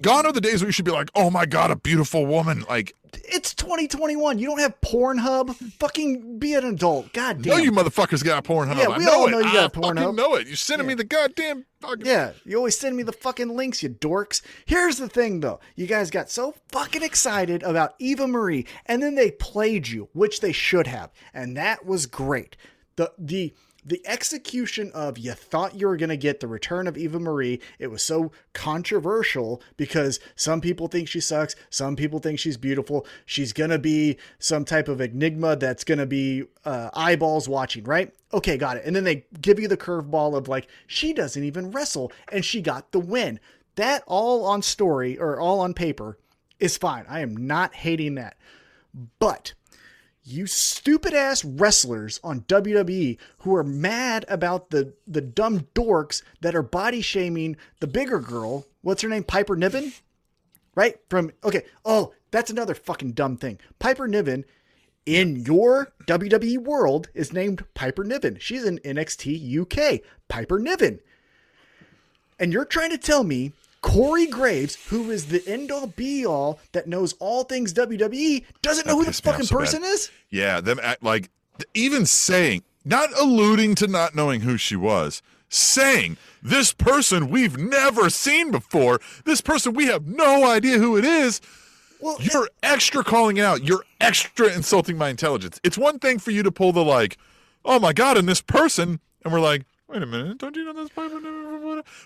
Gone are the days where you should be like, oh my god, a beautiful woman. Like, it's twenty twenty-one. You don't have Pornhub. Fucking be an adult. God damn. No, you motherfuckers got Pornhub. Yeah, we I know all know it. You got I Pornhub. Fucking know it. You're sending yeah. me the goddamn fucking... Yeah, you always send me the fucking links, you dorks. Here's the thing, though. You guys got so fucking excited about Eva Marie, and then they played you, which they should have. And that was great. The the... The execution of, you thought you were going to get the return of Eva Marie. It was so controversial because some people think she sucks. Some people think she's beautiful. She's going to be some type of enigma that's going to be uh, eyeballs watching, right? Okay, got it. And then they give you the curveball of like, she doesn't even wrestle and she got the win. That all on story or all on paper is fine. I am not hating that. But... you stupid ass wrestlers on W W E who are mad about the, the dumb dorks that are body shaming the bigger girl. What's her name? Piper Niven, right? From, okay. Oh, that's another fucking dumb thing. Piper Niven in your W W E world is named Piper Niven. She's in N X T U K, Piper Niven. And you're trying to tell me Corey Graves, who is the end-all be-all that knows all things W W E, doesn't know who this fucking person is? Yeah, them act like even saying, not alluding to not knowing who she was, saying this person we've never seen before, this person we have no idea who it is. Well, you're extra calling it out. You're extra insulting my intelligence. It's one thing for you to pull the like, oh my god, and this person, and we're like, wait a minute, don't you know this Piper Niven?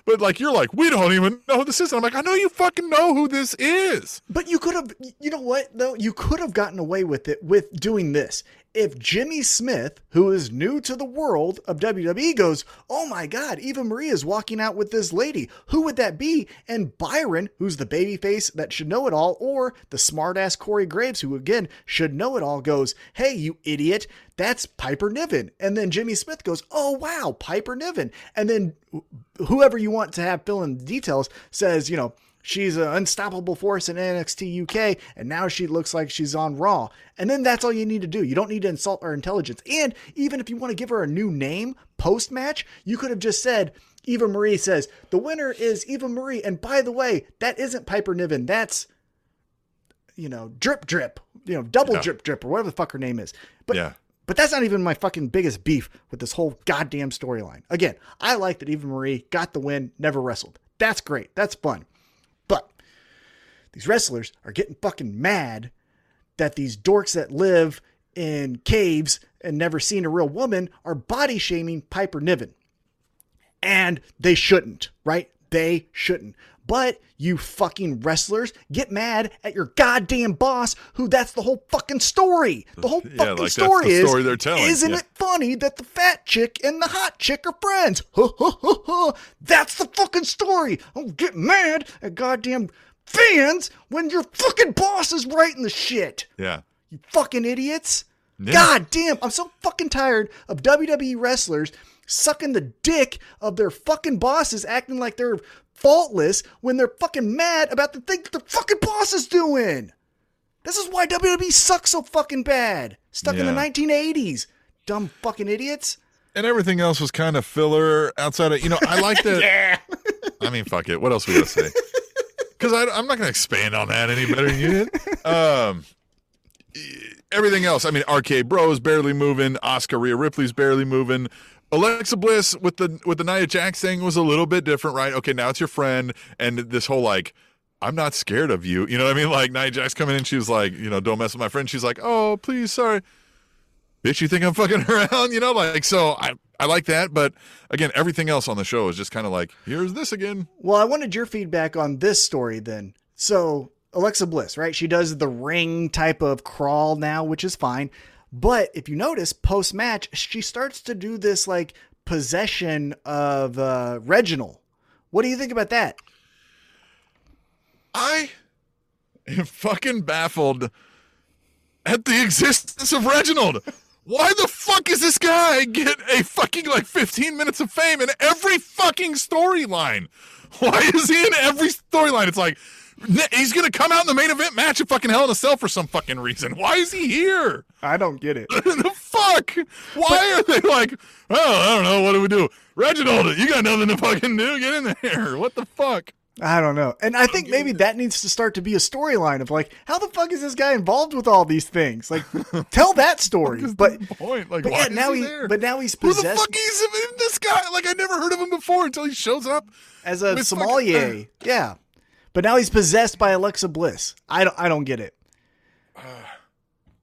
But like, you're like, we don't even know who this is. And I'm like, I know you fucking know who this is. But you could have, you know what though? You could have gotten away with it with doing this. If Jimmy Smith, who is new to the world of W W E, goes, oh my God, Eva Marie is walking out with this lady. Who would that be? And Byron, who's the babyface that should know it all, or the smartass Corey Graves, who again should know it all, goes, hey, you idiot. That's Piper Niven. And then Jimmy Smith goes, oh, wow, Piper Niven. And then whoever you want to have fill in the details says, you know, she's an unstoppable force in N X T U K, and now she looks like she's on Raw. And then that's all you need to do. You don't need to insult her intelligence. And even if you want to give her a new name post-match, you could have just said, Eva Marie says, the winner is Eva Marie. And by the way, that isn't Piper Niven. That's, you know, drip drip, you know, double yeah. drip drip or whatever the fuck her name is. But yeah. But that's not even my fucking biggest beef with this whole goddamn storyline. Again, I like that Eva Marie got the win, never wrestled. That's great. That's fun. But these wrestlers are getting fucking mad that these dorks that live in caves and never seen a real woman are body shaming Piper Niven. And they shouldn't, right? They shouldn't. But you fucking wrestlers get mad at your goddamn boss, who that's the whole fucking story. The whole fucking yeah, like story, that's the is, story they're telling. Isn't yeah. it funny that the fat chick and the hot chick are friends? That's the fucking story. Don't get mad at goddamn fans when your fucking boss is writing the shit. Yeah. You fucking idiots. Yeah. God damn. I'm so fucking tired of W W E wrestlers sucking the dick of their fucking bosses, acting like they're faultless when they're fucking mad about the thing that the fucking boss is doing. This is why W W E sucks so fucking bad. Stuck yeah. in the nineteen eighties. Dumb fucking idiots. And everything else was kind of filler outside of, you know, I like that. yeah. I mean, fuck it. What else we gonna say? Because I'm not going to expand on that any better than you did. Um, everything else. I mean, R K Bro's barely moving. Oscar Rhea Ripley's barely moving. Alexa Bliss with the with the Nia Jax thing was a little bit different, right? Okay, now it's your friend, and this whole like, I'm not scared of you. You know what I mean? Like Nia Jax coming in, she was like, you know, don't mess with my friend. She's like, oh, please, sorry. Bitch, you think I'm fucking around? You know, like, so I, I like that. But again, everything else on the show is just kind of like, here's this again. Well, I wanted your feedback on this story then. So Alexa Bliss, right? She does the ring type of crawl now, which is fine. But if you notice, post-match, she starts to do this, like, possession of uh, Reginald, What do you think about that? I am fucking baffled at the existence of Reginald. Why the fuck is this guy get a fucking like fifteen minutes of fame in every fucking storyline? Why is he in every storyline? It's like, he's going to come out in the main event match at fucking Hell in a Cell for some fucking reason. Why is he here? I don't get it. The fuck? Why but, are they like, oh, I don't know. What do we do? Reginald, you got nothing to fucking do. Get in there. What the fuck? I don't know. And I think maybe that needs to start to be a storyline of like, how the fuck is this guy involved with all these things? Like, tell that story. But point? Like, but why yeah, is now he, he there? But now he's possessed. Who the fuck is this guy? Like, I never heard of him before until he shows up as a sommelier. Fucking... Yeah. But now he's possessed by Alexa Bliss. I don't, I don't get it. Uh,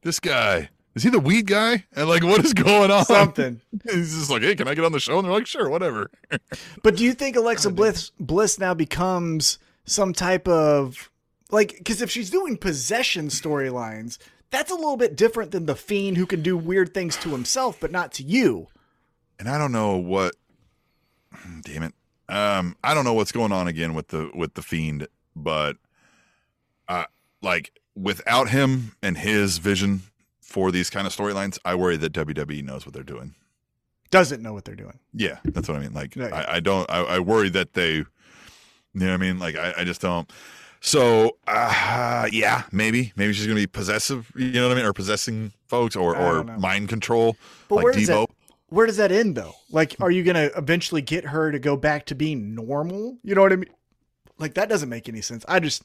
this guy, is he the weed guy? And like, what is going on? Something. He's just like, hey, can I get on the show? And they're like, sure, whatever. But do you think Alexa Bliss Bliss now becomes some type of like, because if she's doing possession storylines, that's a little bit different than the Fiend who can do weird things to himself, but not to you. And I don't know what, damn it. Um, I don't know what's going on again with the, with the Fiend. But uh, like without him and his vision for these kind of storylines, I worry that W W E knows what they're doing. Doesn't know what they're doing. Yeah, that's what I mean. Like, no, yeah. I, I don't, I, I worry that they, you know what I mean? Like, I, I just don't. So, uh, yeah, maybe, maybe she's going to be possessive, you know what I mean? Or possessing folks or, or mind control. But like where does, that, where does that end though? Like, are you going to eventually get her to go back to being normal? You know what I mean? Like, that doesn't make any sense. I just,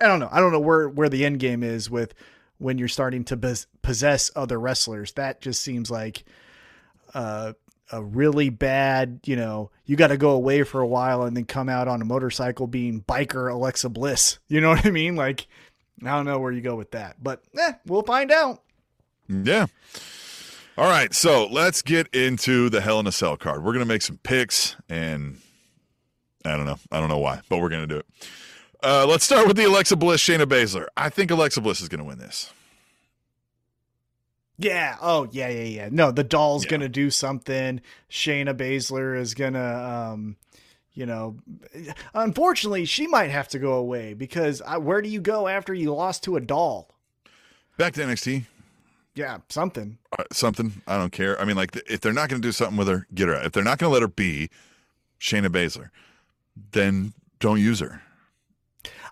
I don't know. I don't know where, where the end game is with when you're starting to possess other wrestlers. That just seems like uh, a really bad, you know, you got to go away for a while and then come out on a motorcycle being biker Alexa Bliss. You know what I mean? Like, I don't know where you go with that, but eh, we'll find out. Yeah. All right. So let's get into the Hell in a Cell card. We're going to make some picks and... I don't know. I don't know why, but we're going to do it. Uh, let's start with the Alexa Bliss, Shayna Baszler. I think Alexa Bliss is going to win this. Yeah. Oh, yeah, yeah, yeah. No, the doll's yeah. going to do something. Shayna Baszler is going to, um, you know, unfortunately, she might have to go away because I, where do you go after you lost to a doll? Back to N X T. Yeah, something. Uh, something. I don't care. I mean, like, if they're not going to do something with her, get her out. If they're not going to let her be Shayna Baszler, then don't use her.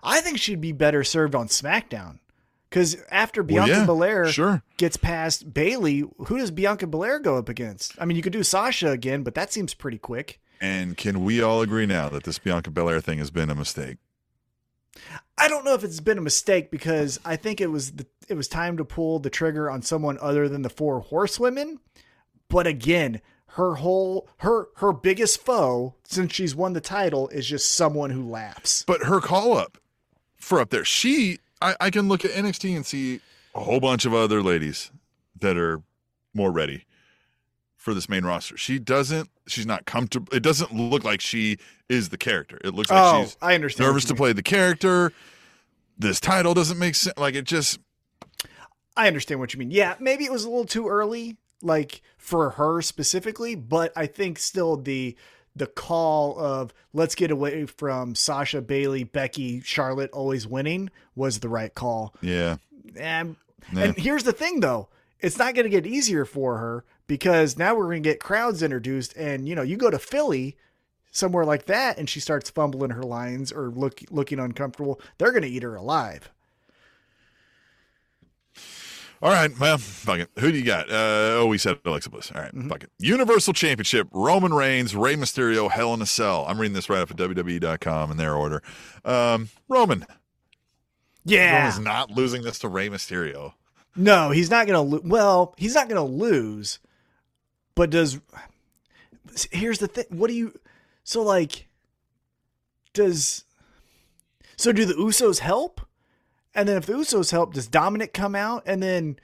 I think she'd be better served on SmackDown because after Bianca well, yeah, Belair sure. gets past Bayley, who does Bianca Belair go up against? I mean, you could do Sasha again, but that seems pretty quick. And can we all agree now that this Bianca Belair thing has been a mistake? I don't know if it's been a mistake because I think it was the, it was time to pull the trigger on someone other than the four horsewomen. But again, Her whole her her biggest foe since she's won the title is just someone who laughs. But her call up for up there, she I, I can look at N X T and see a whole bunch of other ladies that are more ready for this main roster. She doesn't. She's not comfortable. It doesn't look like she is the character. It looks like oh, she's I understand nervous to play the character. This title doesn't make sense. Like it just. I understand what you mean. Yeah, maybe it was a little too early. Like for her specifically, but I think still the, the call of let's get away from Sasha, Bayley, Becky, Charlotte, always winning was the right call. Yeah. And, yeah. and here's the thing though. It's not going to get easier for her because now we're going to get crowds introduced and you know, you go to Philly somewhere like that and she starts fumbling her lines or look, looking uncomfortable. They're going to eat her alive. All right, well, fuck it. Who do you got? Uh, oh, we said Alexa Bliss. All right, mm-hmm. fuck it. Universal Championship, Roman Reigns, Rey Mysterio, Hell in a Cell. I'm reading this right up at W W E dot com in their order. Um, Roman. Yeah. Roman's not losing this to Rey Mysterio. No, he's not going to lose. Well, he's not going to lose, but does... Here's the thing. What do you... So, like, does... So do the Usos help? And then if the Usos help, does Dominic come out? And then,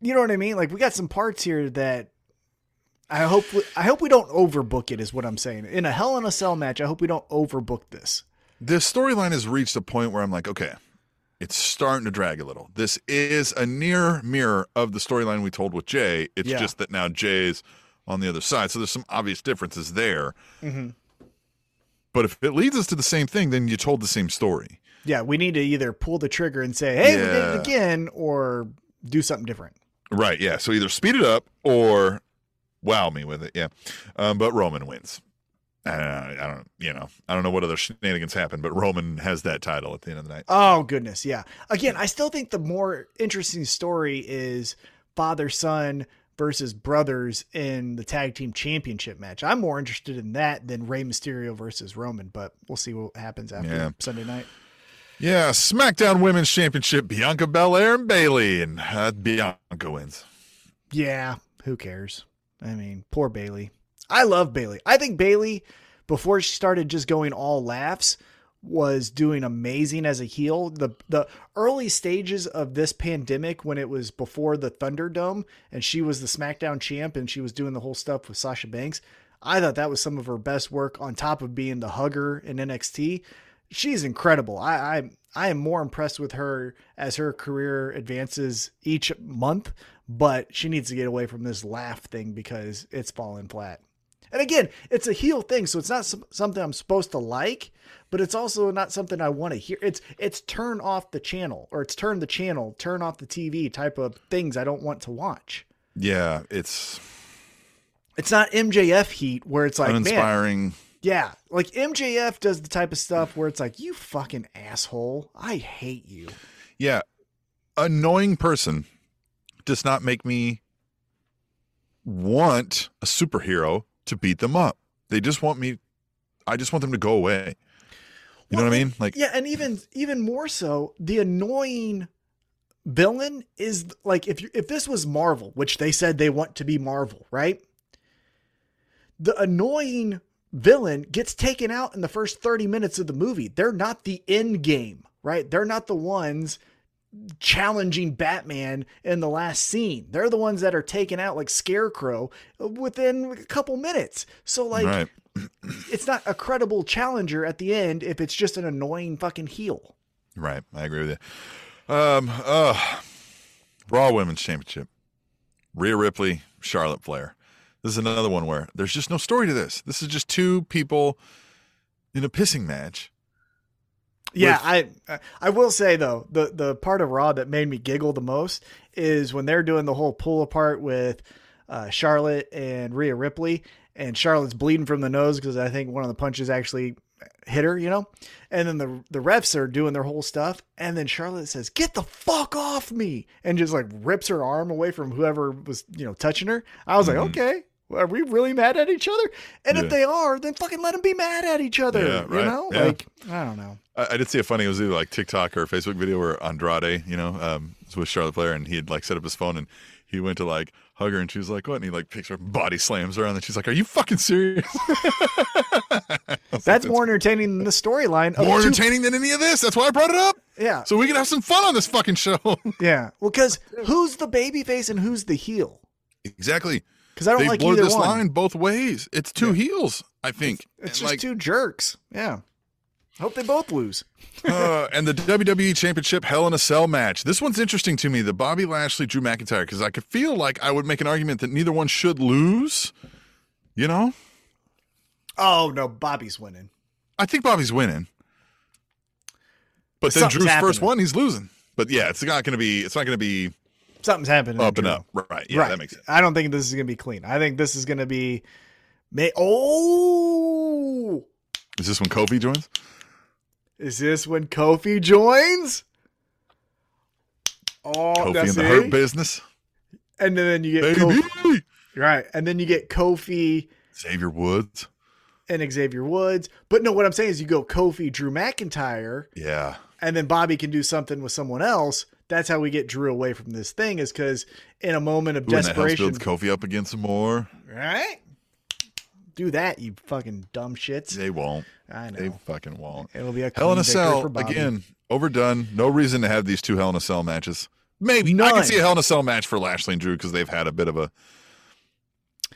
you know what I mean? Like we got some parts here that I hope, we, I hope we don't overbook it is what I'm saying. In a Hell in a Cell match, I hope we don't overbook this. This storyline has reached a point where I'm like, okay, it's starting to drag a little. This is a near mirror of the storyline we told with Jay. It's yeah. just that now Jay's on the other side. So there's some obvious differences there. Mm-hmm. But if it leads us to the same thing, then you told the same story. Yeah, we need to either pull the trigger and say, hey, yeah. we did it again, or do something different. Right, yeah. So either speed it up or wow me with it, yeah. Um, but Roman wins. I don't, I don't, you know, I don't know what other shenanigans happen, but Roman has that title at the end of the night. Oh, goodness, yeah. Again, I still think the more interesting story is father-son versus brothers in the tag team championship match. I'm more interested in that than Rey Mysterio versus Roman, but we'll see what happens after yeah. Sunday night. Yeah. SmackDown Women's Championship, Bianca Belair and Bayley, and uh, Bianca wins. Yeah. Who cares? I mean, poor Bayley. I love Bayley. I think Bayley, before she started just going all laughs, was doing amazing as a heel. The the early stages of this pandemic, when it was before the Thunderdome and she was the SmackDown champ and she was doing the whole stuff with Sasha Banks, I thought that was some of her best work, on top of being the hugger in N X T. She's incredible. I I, I am more impressed with her as her career advances each month, but she needs to get away from this laugh thing because it's falling flat. And again, it's a heel thing, so it's not something I'm supposed to like, but it's also not something I want to hear. It's it's turn off the channel, or it's turn the channel, turn off the T V type of things I don't want to watch. Yeah, it's... It's not M J F heat where it's like, uninspiring. Man, yeah, like M J F does the type of stuff where it's like, you fucking asshole, I hate you. Yeah, annoying person does not make me want a superhero to beat them up. They just want me, I just want them to go away. You well, know what I mean? Like, yeah. And even, even more so, the annoying villain is like, if you, if this was Marvel, which they said they want to be Marvel, right? The annoying villain gets taken out in the first thirty minutes of the movie. They're not the end game, right? They're not the ones challenging Batman in the last scene. They're the ones that are taken out, like Scarecrow, within a couple minutes. So like, right. It's not a credible challenger at the end if it's just an annoying fucking heel. Right. I agree with you. Um, uh, Raw Women's Championship, Rhea Ripley, Charlotte Flair. This is another one where there's just no story to this. This is just two people in a pissing match. Yeah, I I will say, though, the, the part of Raw that made me giggle the most is when they're doing the whole pull apart with uh, Charlotte and Rhea Ripley, and Charlotte's bleeding from the nose because I think one of the punches actually hit her, you know? And then the, the refs are doing their whole stuff, and then Charlotte says, "Get the fuck off me," and just like rips her arm away from whoever was, you know, touching her. I was mm-hmm. like, okay, are we really mad at each other? And yeah. if they are, then fucking let them be mad at each other. Yeah, right. You know? Yeah. Like, I don't know. I, I did see a funny, it was either like TikTok or a Facebook video where Andrade, you know, um, was with Charlotte Flair, and he had like set up his phone, and he went to like hug her, and she was like, "What?" And he like picks her up and body slams her, and then she's like, "Are you fucking serious?" That's like, more entertaining than the storyline. More two- entertaining than any of this. That's why I brought it up. Yeah. So we can have some fun on this fucking show. Yeah. Well, because who's the babyface and who's the heel? Exactly. Because I don't They've like either this one. Line both ways. It's two yeah. heels, I think. It's, it's just like, two jerks. Yeah. Hope they both lose. uh, and the W W E Championship Hell in a Cell match. This one's interesting to me, the Bobby Lashley, Drew McIntyre, because I could feel like I would make an argument that neither one should lose, you know? Oh, no, Bobby's winning. I think Bobby's winning. But then Something's Drew's happening. First one, he's losing. But, yeah, it's not going to be. it's not going to be – Something's happening. Up and up. Right. Yeah, right. That makes sense. I don't think this is going to be clean. I think this is going to be... May- oh! Is this when Kofi joins? Is this when Kofi joins? Oh, Kofi that's in the Hurt Business. And then you get Baby. Kofi. Right. And then you get Kofi... Xavier Woods. And Xavier Woods. But no, what I'm saying is you go Kofi, Drew McIntyre. Yeah. And then Bobby can do something with someone else. That's how we get Drew away from this thing, is because in a moment of Ooh, desperation, and that helps build Kofi up again some more. Right? Do that, you fucking dumb shits. They won't. I know. They fucking won't. It'll be a Hell in a Cell again. Overdone. No reason to have these two Hell in a Cell matches. Maybe None. I can see a Hell in a Cell match for Lashley and Drew because they've had a bit of a,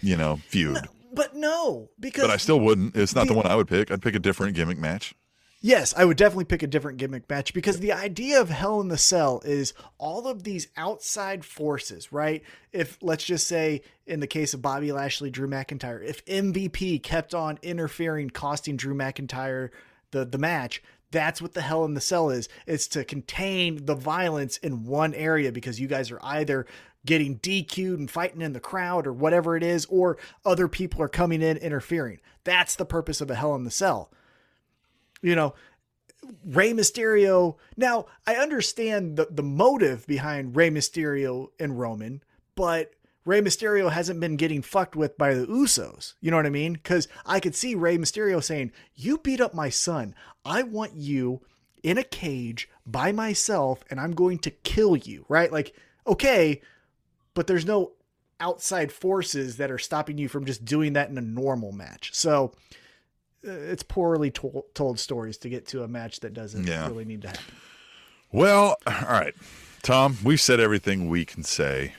you know, feud. No, but no, because but I still wouldn't. It's not the, the one I would pick. I'd pick a different gimmick match. yes, I would definitely pick a different gimmick match, because the idea of Hell in the Cell is all of these outside forces, right? If, let's just say, in the case of Bobby Lashley, Drew McIntyre, if M V P kept on interfering, costing Drew McIntyre the, the match, that's what the Hell in the Cell is. It's to contain the violence in one area, because you guys are either getting D Q'd and fighting in the crowd or whatever it is, or other people are coming in interfering. That's the purpose of a Hell in the Cell. You know, Rey Mysterio. Now, I understand the, the motive behind Rey Mysterio and Roman, but Rey Mysterio hasn't been getting fucked with by the Usos. You know what I mean? Because I could see Rey Mysterio saying, you beat up my son. I want you in a cage by myself, and I'm going to kill you, right? Like, okay, but there's no outside forces that are stopping you from just doing that in a normal match. So it's poorly to- told stories to get to a match that doesn't yeah. really need to happen. Well, all right, Tom, we've said everything we can say,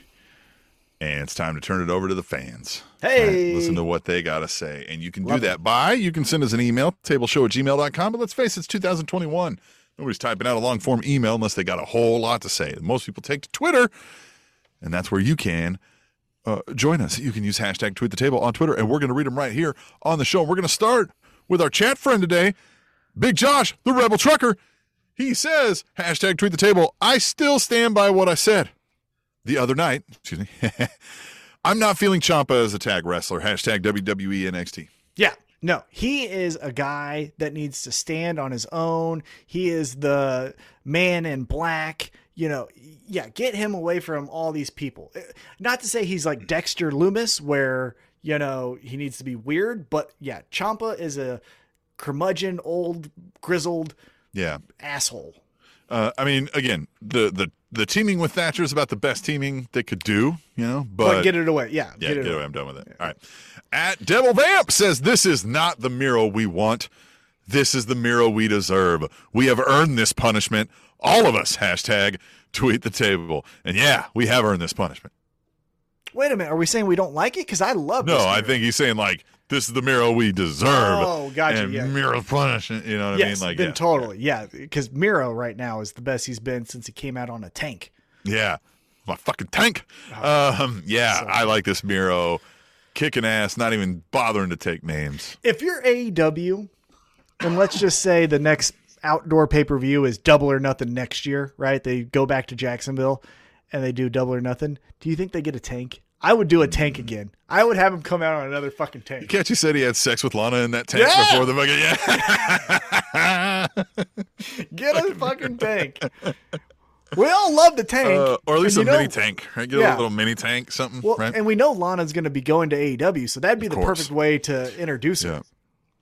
and it's time to turn it over to the fans. Hey, right, listen to what they got to say. And you can Love do that it. by, you can send us an email, tableshow at gmail dot com. But let's face it, it's two thousand twenty-one. Nobody's typing out a long form email unless they got a whole lot to say. Most people take to Twitter, and that's where you can uh, join us. You can use hashtag tweet the table on Twitter, and we're going to read them right here on the show. We're going to start with our chat friend today, Big Josh, the Rebel Trucker. He says, hashtag tweet the table, I still stand by what I said the other night. Excuse me. I'm not feeling Ciampa as a tag wrestler. Hashtag W W E N X T. Yeah. No, he is a guy that needs to stand on his own. He is the man in black. You know, yeah, get him away from all these people. Not to say he's like Dexter Lumis, where, you know, he needs to be weird, but yeah, Ciampa is a curmudgeon, old, grizzled yeah. asshole. Uh, I mean, again, the, the, the teaming with Thatcher is about the best teaming they could do, you know, but, but get it away. Yeah. Yeah. Get it get away. away. I'm done with it. Yeah. All right. At Devil Vamp says, this is not the Miro we want. This is the Miro we deserve. We have earned this punishment. All of us. Hashtag tweet the table. And yeah, we have earned this punishment. Wait a minute. Are we saying we don't like it? Cause I love no, this. No, I think he's saying like, this is the Miro we deserve. Oh, gotcha. And yeah. Miro punishment. You know what yes, I mean? Like, then yeah, totally. Yeah. Because yeah. Miro right now is the best he's been since he came out on a tank. Yeah. My fucking tank. Oh, um, yeah. So I like this Miro kicking ass, not even bothering to take names. If you're A E W, and let's just say the next outdoor pay-per-view is Double or Nothing next year, right? They go back to Jacksonville and they do Double or Nothing. Do you think they get a tank? I would do a tank again. I would have him come out on another fucking tank. Can't you said he had sex with Lana in that tank yeah! before the fucking yeah? Get a fucking tank. We all love the tank, uh, or at least a know, mini tank. Right? Get yeah. a little mini tank, something. Well, right? And we know Lana's going to be going to A E W, so that'd be of the course. perfect way to introduce yeah. her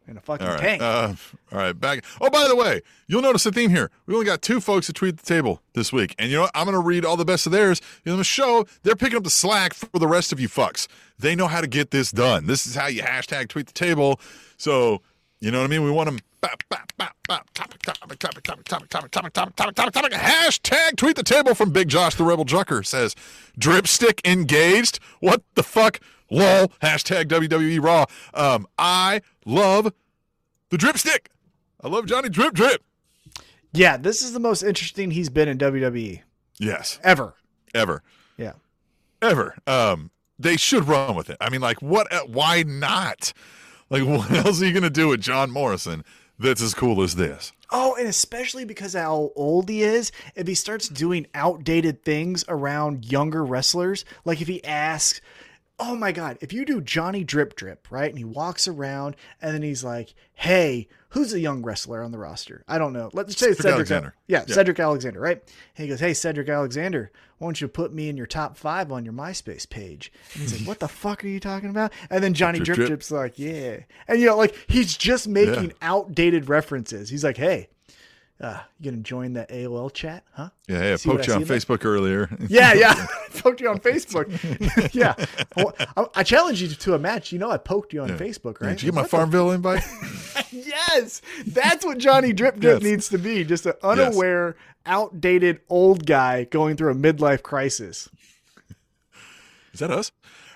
in a fucking all right. tank. Uh, all right, back. Oh, by the way, you'll notice a theme here. We only got two folks to tweet the table this week, and you know what? I'm going to read all the best of theirs. In the show, they're picking up the slack for the rest of you fucks. They know how to get this done. This is how you hashtag tweet the table. So you know what I mean? We want them. Bop, bop, bop, bop, topic, topic, topic, topic, topic, topic, topic, topic, topic, topic, topic. Hashtag tweet the table from Big Josh the Rebel Drucker says, Dripstick engaged. What the fuck? Lol. Hashtag W W E Raw. Um, I love the Dripstick. I love Johnny Drip Drip. Yeah, this is the most interesting he's been in W W E. Yes. Ever. Ever. Yeah. Ever. Um, they should run with it. I mean, like, what? Uh, why not? Like, what else are you going to do with John Morrison that's as cool as this? Oh, and especially because how old he is, if he starts doing outdated things around younger wrestlers, like if he asks, oh my God, if you do Johnny Drip Drip, right? And he walks around and then he's like, hey, who's a young wrestler on the roster? I don't know. Let's say Cedric Alexander. Yeah, yeah, Cedric Alexander, right? And he goes, hey, Cedric Alexander, why don't you put me in your top five on your MySpace page? And he's like, what the fuck are you talking about? And then Johnny Drip, Drip Drip's like, yeah. And, you know, like, he's just making yeah. outdated references. He's like, hey, uh, you going to join that A O L chat, huh? Yeah, hey, I see poked you on Facebook there? earlier. Yeah, yeah. I poked you on Facebook. yeah. I, I challenge you to a match. You know I poked you on yeah. Facebook, right? Yeah, did you get my what Farmville the... invite? Yes. That's what Johnny Drip Drip yes. needs to be. Just an unaware, yes. outdated old guy going through a midlife crisis. Is that us?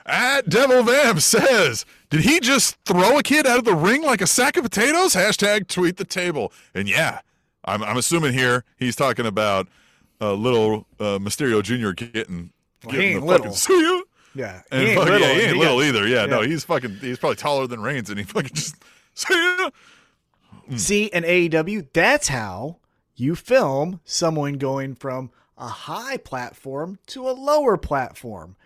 At Devil Vamp says, did he just throw a kid out of the ring like a sack of potatoes? Hashtag tweet the table. And yeah, I'm, I'm assuming here he's talking about a uh, little uh, Mysterio Junior getting, well, getting he ain't the little. Fucking see you. Yeah, he and ain't fucking, little, yeah, he ain't he little got, either. Yeah, yeah, no, he's fucking. He's probably taller than Reigns, and he fucking just see you. Mm. See, in A E W, that's how you film someone going from a high platform to a lower platform.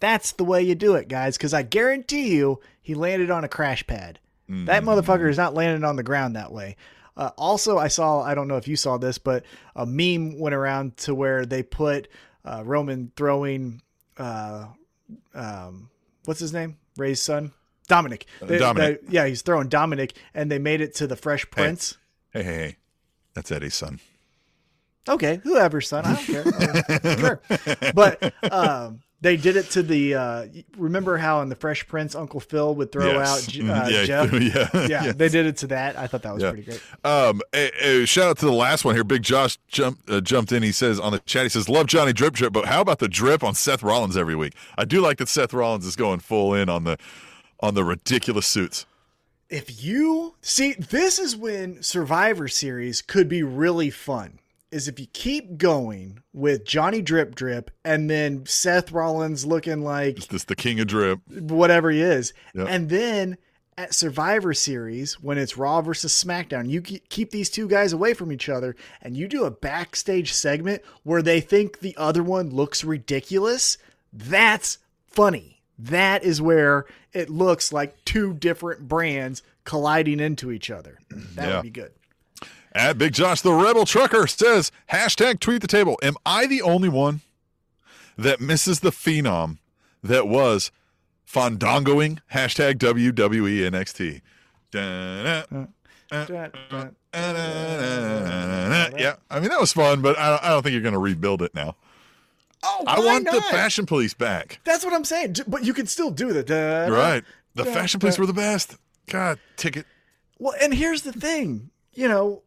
That's the way you do it, guys, because I guarantee you he landed on a crash pad. Mm-hmm. That motherfucker is not landing on the ground that way. Uh, also, I saw, I don't know if you saw this, but a meme went around to where they put uh, Roman throwing, uh, um, what's his name? Ray's son? Dominic. They, Dominic. They, yeah, he's throwing Dominic, and they made it to the Fresh Prince. Hey, hey, hey. hey. That's Eddie's son. Okay, whoever's son. I don't care. Oh, sure. But um, they did it to the, uh, remember how in the Fresh Prince, Uncle Phil would throw yes. out uh, yeah, Jeff? Yeah, yeah yes. They did it to that. I thought that was yeah. pretty great. Um, a, a shout out to the last one here. Big Josh jumped, uh, jumped in. He says on the chat, he says, love Johnny Drip Drip, but how about the drip on Seth Rollins every week? I do like that Seth Rollins is going full in on the on the ridiculous suits. If you see, this is when Survivor Series could be really fun, is if you keep going with Johnny Drip Drip and then Seth Rollins looking like this, the king of drip, whatever he is. Yep. And then at Survivor Series, when it's Raw versus SmackDown, you keep these two guys away from each other and you do a backstage segment where they think the other one looks ridiculous. That's funny. That is where it looks like two different brands colliding into each other. That yeah. would be good. At Big Josh, the Rebel Trucker says, hashtag tweet the table. Am I the only one that misses the phenom that was fandangoing? Hashtag W W E N X T. Da-da. Da-da. Yeah, I mean, that was fun, but I don't, I don't think you're going to rebuild it now. Oh, I want not? the Fashion Police back. That's what I'm saying. But you can still do the da, right. The da, Fashion da. Police were the best. God, ticket. Well, and here's the thing. You know,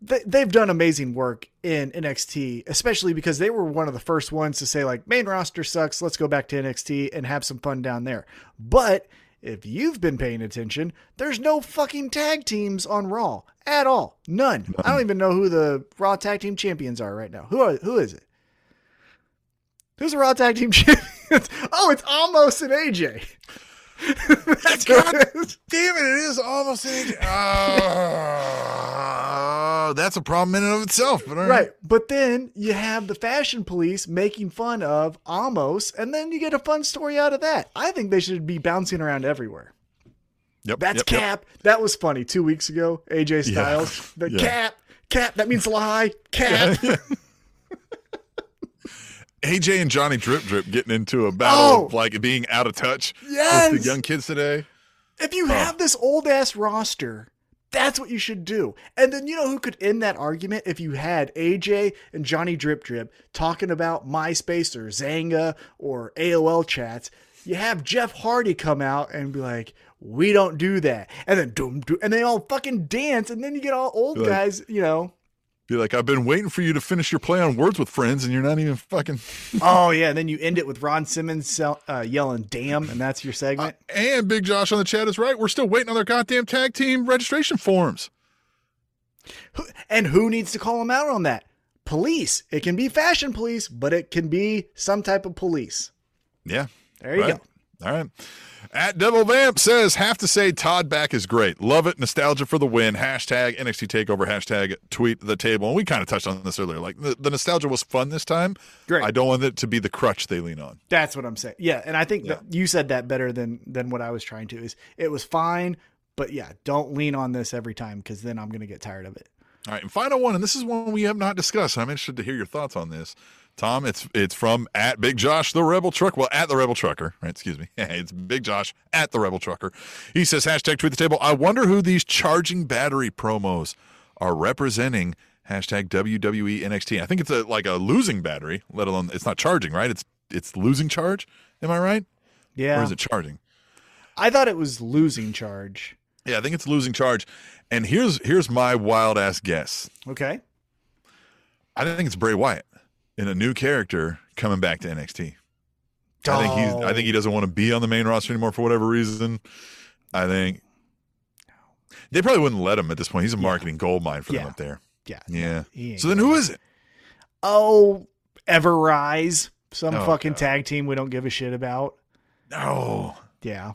they, they've done amazing work in N X T, especially because they were one of the first ones to say, like, main roster sucks. Let's go back to N X T and have some fun down there. But if you've been paying attention, there's no fucking tag teams on Raw at all. None. I don't even know who the Raw tag team champions are right now. Who are, who is it? Who's the Raw Tag Team Champions? Oh, it's almost an A J. That's God it damn it, it is almost an A J. Oh, that's a problem in and of itself. But right. right, but then you have the Fashion Police making fun of Almost, and then you get a fun story out of that. I think they should be bouncing around everywhere. Yep. That's yep, Cap. Yep. That was funny. Two weeks ago, A J Styles. Yeah. The yeah. Cap. Cap. That means lie. Cap. Yeah, yeah. A J and Johnny Drip Drip getting into a battle oh, of like being out of touch yes. with the young kids today. If you oh. have this old ass roster, that's what you should do. And then you know who could end that argument if you had A J and Johnny Drip Drip talking about MySpace or Zanga or A O L chats. You have Jeff Hardy come out and be like, "We don't do that," and then doom, doom, and they all fucking dance, and then you get all old like, guys, you know. Be like, I've been waiting for you to finish your play on Words with Friends, and you're not even fucking. Oh, yeah. And then you end it with Ron Simmons uh, yelling, damn, and that's your segment. Uh, and Big Josh on the chat is right. We're still waiting on their goddamn tag team registration forms. And who needs to call them out on that? Police. It can be Fashion Police, but it can be some type of police. Yeah. There you right. go. All right. At Devil Vamp says, have to say Todd back is great. Love it. Nostalgia for the win. Hashtag N X T Takeover. Hashtag tweet the table. And we kind of touched on this earlier. Like the, the nostalgia was fun this time. Great. I don't want it to be the crutch they lean on. That's what I'm saying. Yeah. And I think yeah. that you said that better than, than what I was trying to is it was fine, but yeah, don't lean on this every time. Cause then I'm going to get tired of it. All right. And final one. And this is one we have not discussed. I'm interested to hear your thoughts on this. Tom, it's it's from at Big Josh, the Rebel Truck. Well, at the Rebel Trucker, right? Excuse me. It's Big Josh at the Rebel Trucker. He says, hashtag tweet the table. I wonder who these charging battery promos are representing. Hashtag W W E N X T. I think it's a, like a losing battery, let alone it's not charging, right? It's it's losing charge. Am I right? Yeah. Or is it charging? I thought it was losing charge. Yeah, I think it's losing charge. And here's here's my wild ass guess. Okay. I think it's Bray Wyatt. In a new character coming back to N X T. I think he's, I think he doesn't want to be on the main roster anymore for whatever reason. I think they probably wouldn't let him at this point. He's a marketing yeah. gold mine for yeah. them up there. Yeah. Yeah. yeah. So then who is it? Oh, Ever Rise. Some oh, fucking God. tag team we don't give a shit about. No. Yeah.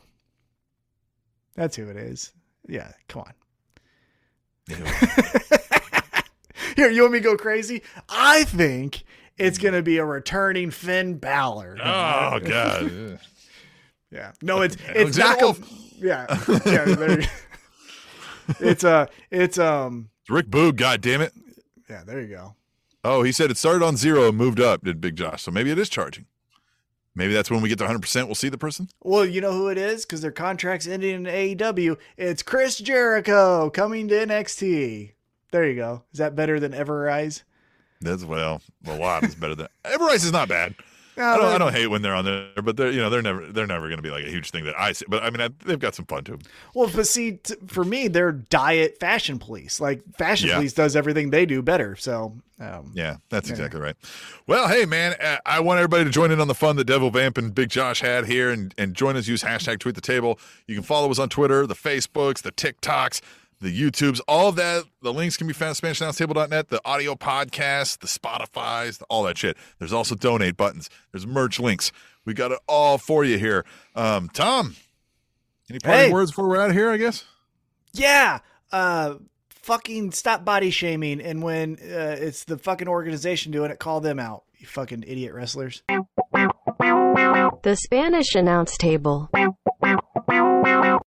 That's who it is. Yeah. Come on. Here, you want me to go crazy? I think it's going to be a returning Finn Balor. Oh, God. yeah. No, it's it's not going to... Yeah. yeah there you... It's uh, it's um. It's Rick Boog, God damn it. Yeah, there you go. Oh, he said it started on zero and moved up, did Big Josh. So maybe it is charging. Maybe that's when we get to one hundred percent we'll see the person. Well, you know who it is? Because their contract's ending in A E W. It's Chris Jericho coming to N X T. There you go. Is that better than Ever Rise? That's, well, a lot is better than Ever Rise is not bad. No, I don't. But, I don't hate when they're on there, but they're you know they're never they're never going to be like a huge thing that I see. But I mean, I, they've got some fun to them. Well, but see, t- for me, they're diet Fashion Police. Like Fashion yeah. Police does everything they do better. So um, yeah, that's yeah. exactly right. Well, hey man, I want everybody to join in on the fun that Devil Vamp and Big Josh had here, and and join us. Use hashtag Tweet the Table. You can follow us on Twitter, the Facebooks, the TikToks, the YouTubes, all of that. The links can be found at Spanish Announce Table dot net, the audio podcast, the Spotify's, the, all that shit. There's also donate buttons. There's merch links. We got it all for you here. Um, Tom, any parting hey. words before we're out of here, I guess? Yeah. Uh, fucking stop body shaming. And when uh, it's the fucking organization doing it, call them out, you fucking idiot wrestlers. The Spanish Announce Table.